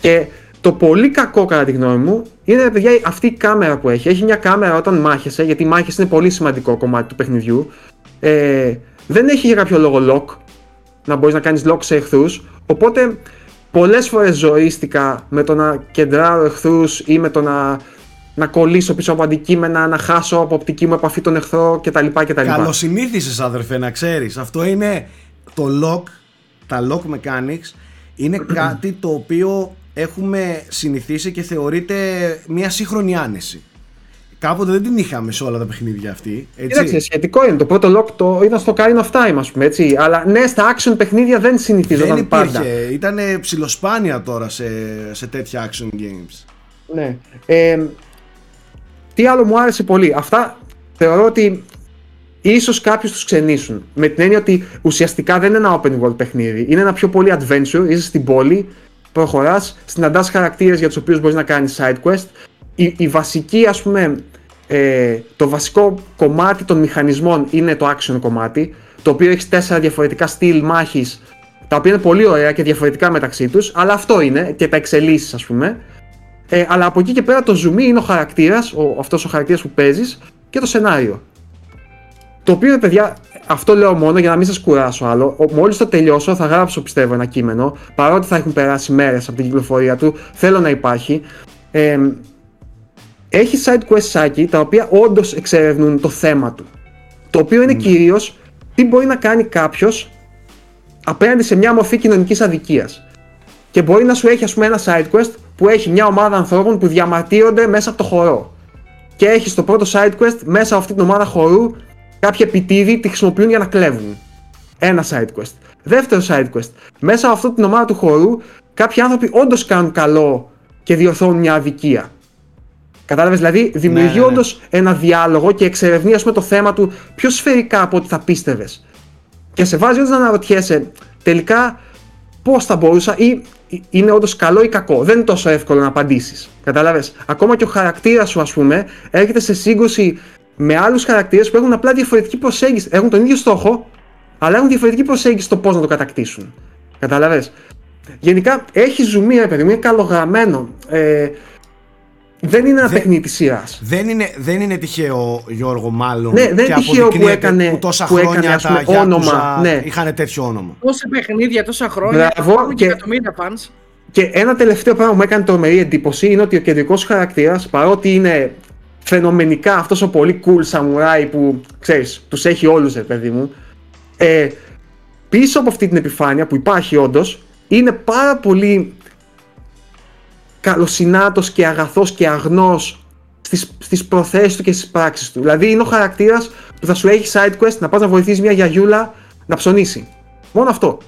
Και το πολύ κακό, κατά τη γνώμη μου, είναι, παιδιά, αυτή η κάμερα που έχει. Έχει μια κάμερα όταν μάχεσαι, γιατί οι μάχες είναι πολύ σημαντικό κομμάτι του παιχνιδιού. Δεν έχει για κάποιο λόγο lock, να μπορείς να κάνεις lock σε εχθρούς. Οπότε πολλές φορές ζωήστηκα με το να κεντράρω εχθρούς ή με το να κολλήσω πίσω από αντικείμενα, να χάσω από οπτική μου επαφή τον εχθρό κτλ. Καλοσυνήθισες, αδερφέ, να ξέρεις. Αυτό είναι το lock, τα lock mechanics είναι κάτι το οποίο έχουμε συνηθίσει και θεωρείται μια σύγχρονη άνεση. Κάποτε δεν την είχαμε σε όλα τα παιχνίδια αυτή. Κοίταξε, σχετικό είναι. Το πρώτο lock ήταν στο Ocarina of Time, ας πούμε, έτσι. Αλλά ναι, στα action παιχνίδια δεν συνηθίζονταν πάντα. Ήταν ψιλοσπάνια τώρα σε τέτοια action games. Ναι. Τι άλλο μου άρεσε πολύ. Αυτά θεωρώ ότι ίσως κάποιους τους ξενήσουν. Με την έννοια ότι ουσιαστικά δεν είναι ένα open world παιχνίδι. Είναι ένα πιο πολύ adventure. Είσαι στην πόλη, προχωράς, συναντάς χαρακτήρες για τους οποίους μπορείς να κάνεις side quest. Η βασική, ας πούμε, το βασικό κομμάτι των μηχανισμών είναι το action κομμάτι, το οποίο έχει 4 διαφορετικά στυλ μάχης, τα οποία είναι πολύ ωραία και διαφορετικά μεταξύ τους, αλλά αυτό είναι και τα εξελίσσεις, ας πούμε. Αλλά από εκεί και πέρα το zoom είναι ο χαρακτήρας, αυτός ο χαρακτήρας που παίζεις και το σενάριο. Το οποίο, παιδιά, αυτό λέω μόνο για να μην σας κουράσω άλλο. Μόλις το τελειώσω, θα γράψω, πιστεύω, ένα κείμενο. Παρότι θα έχουν περάσει μέρες από την κυκλοφορία του, θέλω να υπάρχει. Έχει side quest, τα οποία όντως εξερευνούν το θέμα του. Το οποίο είναι κυρίως τι μπορεί να κάνει κάποιος απέναντι σε μια μορφή κοινωνικής αδικίας. Και μπορεί να σου έχει, ας πούμε, ένα side quest που έχει μια ομάδα ανθρώπων που διαμαρτύρονται μέσα από το χορό. Και έχει στο πρώτο side quest μέσα από αυτή την ομάδα χορού κάποιοι επιτίδοι τη χρησιμοποιούν για να κλέβουν. Ένα side quest. Δεύτερο side quest. Μέσα από αυτή την ομάδα του χορού, κάποιοι άνθρωποι όντως κάνουν καλό και διορθώνουν μια αδικία. Κατάλαβες, δηλαδή δημιουργεί όντως ένα διάλογο και εξερευνεί, ας πούμε, το θέμα του πιο σφαιρικά από ό,τι θα πίστευες. Και σε βάζει όντως να αναρωτιέσαι τελικά πώς θα μπορούσα, ή είναι όντως καλό ή κακό. Δεν είναι τόσο εύκολο να απαντήσεις. Κατάλαβες. Ακόμα και ο χαρακτήρας σου, ας πούμε, έρχεται σε σύγκρουση με άλλους χαρακτήρες που έχουν απλά διαφορετική προσέγγιση. Έχουν τον ίδιο στόχο, αλλά έχουν διαφορετική προσέγγιση στο πώς να το κατακτήσουν. Κατάλαβες. Γενικά έχει ζουμί, παιδί μου, είναι καλογραμμένο. Δεν είναι ένα παιχνίδι της σειράς. Δεν είναι τυχαίο, Γιώργο, μάλλον. Ναι, δεν είναι τυχαίο που έκανε. Που τόσα χρόνια τα Yakuza είχαν τέτοιο όνομα. Τόσα παιχνίδια, τόσα χρόνια. Μπράβο, και εκατομμύρια fans. Και ένα τελευταίο πράγμα που μου έκανε τρομερή εντύπωση είναι ότι ο κεντρικός χαρακτήρας, παρότι είναι φαινομενικά αυτός ο πολύ cool σαμουράι που ξέρεις, τους έχει όλους, παιδί μου. Πίσω από αυτή την επιφάνεια που υπάρχει όντως, είναι πάρα πολύ καλοσυνάτος και αγαθός και αγνός στις προθέσεις του και στις πράξεις του. Δηλαδή είναι ο χαρακτήρας που θα σου έχει side quest, να πας να βοηθήσεις μια γιαγιούλα να ψωνίσει. Μόνο αυτό.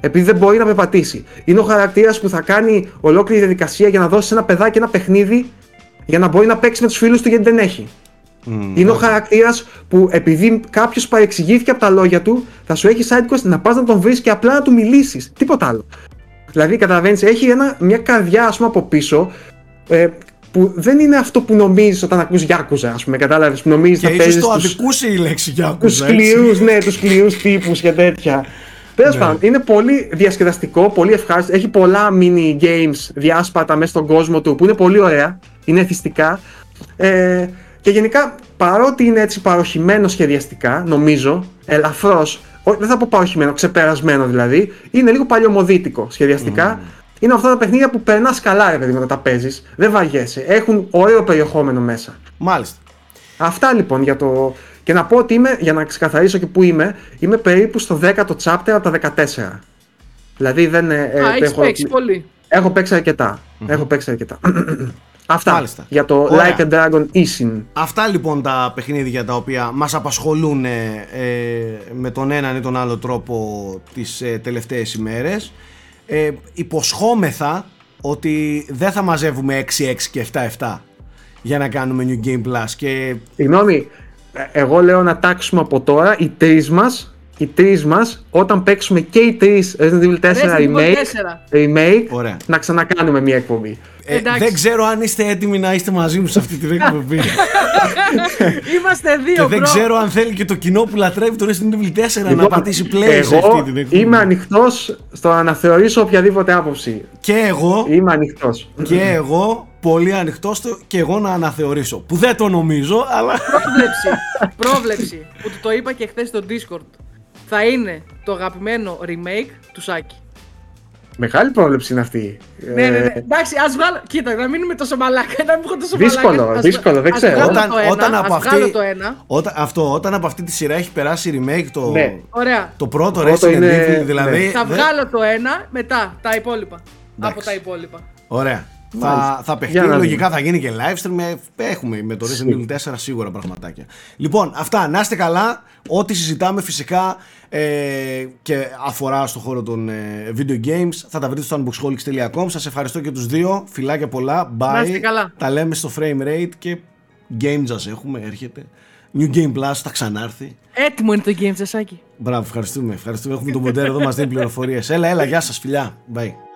Επειδή δεν μπορεί να περπατήσει. Είναι ο χαρακτήρας που θα κάνει ολόκληρη διαδικασία για να δώσει ένα παιδάκι ένα παιχνίδι για να μπορεί να παίξει με τους φίλους του γιατί δεν έχει. Είναι ο χαρακτήρας που επειδή κάποιος παρεξηγήθηκε από τα λόγια του, θα σου έχει side quest να πας να τον βρεις και απλά να του μιλήσεις. Τίποτα άλλο. Δηλαδή, καταλαβαίνεις, έχει μια καρδιά, ας πούμε, από πίσω που δεν είναι αυτό που νομίζεις όταν ακούς Yakuza, ας πούμε, κατάλαβες, που νομίζεις να παίζεις. Και ίσως το αδικούσε η λέξη Yakuza. Τους σκληρούς, ναι, τους σκληρούς τύπους και τέτοια. Τέλος πάντων, είναι πολύ διασκεδαστικό, πολύ ευχάριστο. Έχει πολλά mini games διάσπατα μέσα στον κόσμο του που είναι πολύ ωραία, είναι εθιστικά. Και γενικά, παρότι είναι έτσι παροχημένο σχεδιαστικά, νομίζω, ελαφρώς. Δεν θα πω παροχημένο, ξεπερασμένο δηλαδή. Είναι λίγο παλιωμοδίτικο σχεδιαστικά. Είναι αυτά τα παιχνίδια που περνάς καλά, ρε παιδί, όταν τα παίζεις. Δεν βαριέσαι. Έχουν ωραίο περιεχόμενο μέσα. Μάλιστα. Αυτά λοιπόν για το. Και να πω ότι είμαι, για να ξεκαθαρίσω και πού είμαι, είμαι περίπου στο 10ο chapter από τα 14. Δηλαδή δεν. Έχω παίξει πολύ. Έχω παίξει αρκετά. Αυτά. Μάλιστα. Για το ωραία. Like a Dragon Ishin. Αυτά λοιπόν τα παιχνίδια τα οποία μας απασχολούν με τον έναν ή τον άλλο τρόπο τις τελευταίες ημέρες. Υποσχόμεθα ότι δεν θα μαζεύουμε 6-6 και 7-7 για να κάνουμε New Game Plus. Και... Συγγνώμη, εγώ λέω να τάξουμε από τώρα οι τρεις μας, όταν παίξουμε και οι τρεις Resident Evil 4 remake, να ξανακάνουμε μια εκπομπή. Δεν ξέρω αν είστε έτοιμοι να είστε μαζί μου σε αυτή την εκπομπή. Είμαστε δύο, και δεν ξέρω αν θέλει και το κοινό που λατρεύει το Resident Evil 4 να πατήσει play σε αυτή την εκπομπή. Είμαι ανοιχτός στο να αναθεωρήσω οποιαδήποτε άποψη. Και εγώ. Είμαι ανοιχτός. Και εγώ, πολύ ανοιχτός στο και εγώ να αναθεωρήσω. Που δεν το νομίζω, αλλά. Πρόβλεψη. Που το είπα και χθες στο Discord. Θα είναι το αγαπημένο remake του Σάκη. Μεγάλη πρόβλεψη είναι αυτή. Ναι. Εντάξει, ας βγάλω. Κοίτα, να μείνουμε τόσο μαλάκα. Να μην έχω τόσο μαλάκα. Δύσκολο, δεν ξέρω. Όταν από αυτή τη σειρά έχει περάσει remake το. Ναι. Ωραία. Το πρώτο Resident Evil, δηλαδή. Ναι. Θα βγάλω το ένα, μετά τα υπόλοιπα. Εντάξει. Από τα υπόλοιπα. Ωραία. Θα παιχτεί, λογικά θα γίνει και live stream. Έχουμε με το Resident Evil 4 σίγουρα πραγματάκια. Λοιπόν, αυτά, να είστε καλά. Ό,τι συζητάμε φυσικά και αφορά στο χώρο των video games θα τα βρείτε στο unboxholics.com. Σας ευχαριστώ και τους δύο, φιλάκια πολλά. Bye, τα λέμε στο frame rate. Και Game Jazz έχουμε, έρχεται New Game Plus, θα ξανάρθει. Έτοιμο είναι το Game Jazz, Άκη. Μπράβο, ευχαριστούμε, έχουμε τον μοντέρο εδώ, μας δίνει πληροφορίες. Έλα, γεια σας, φιλιά, bye.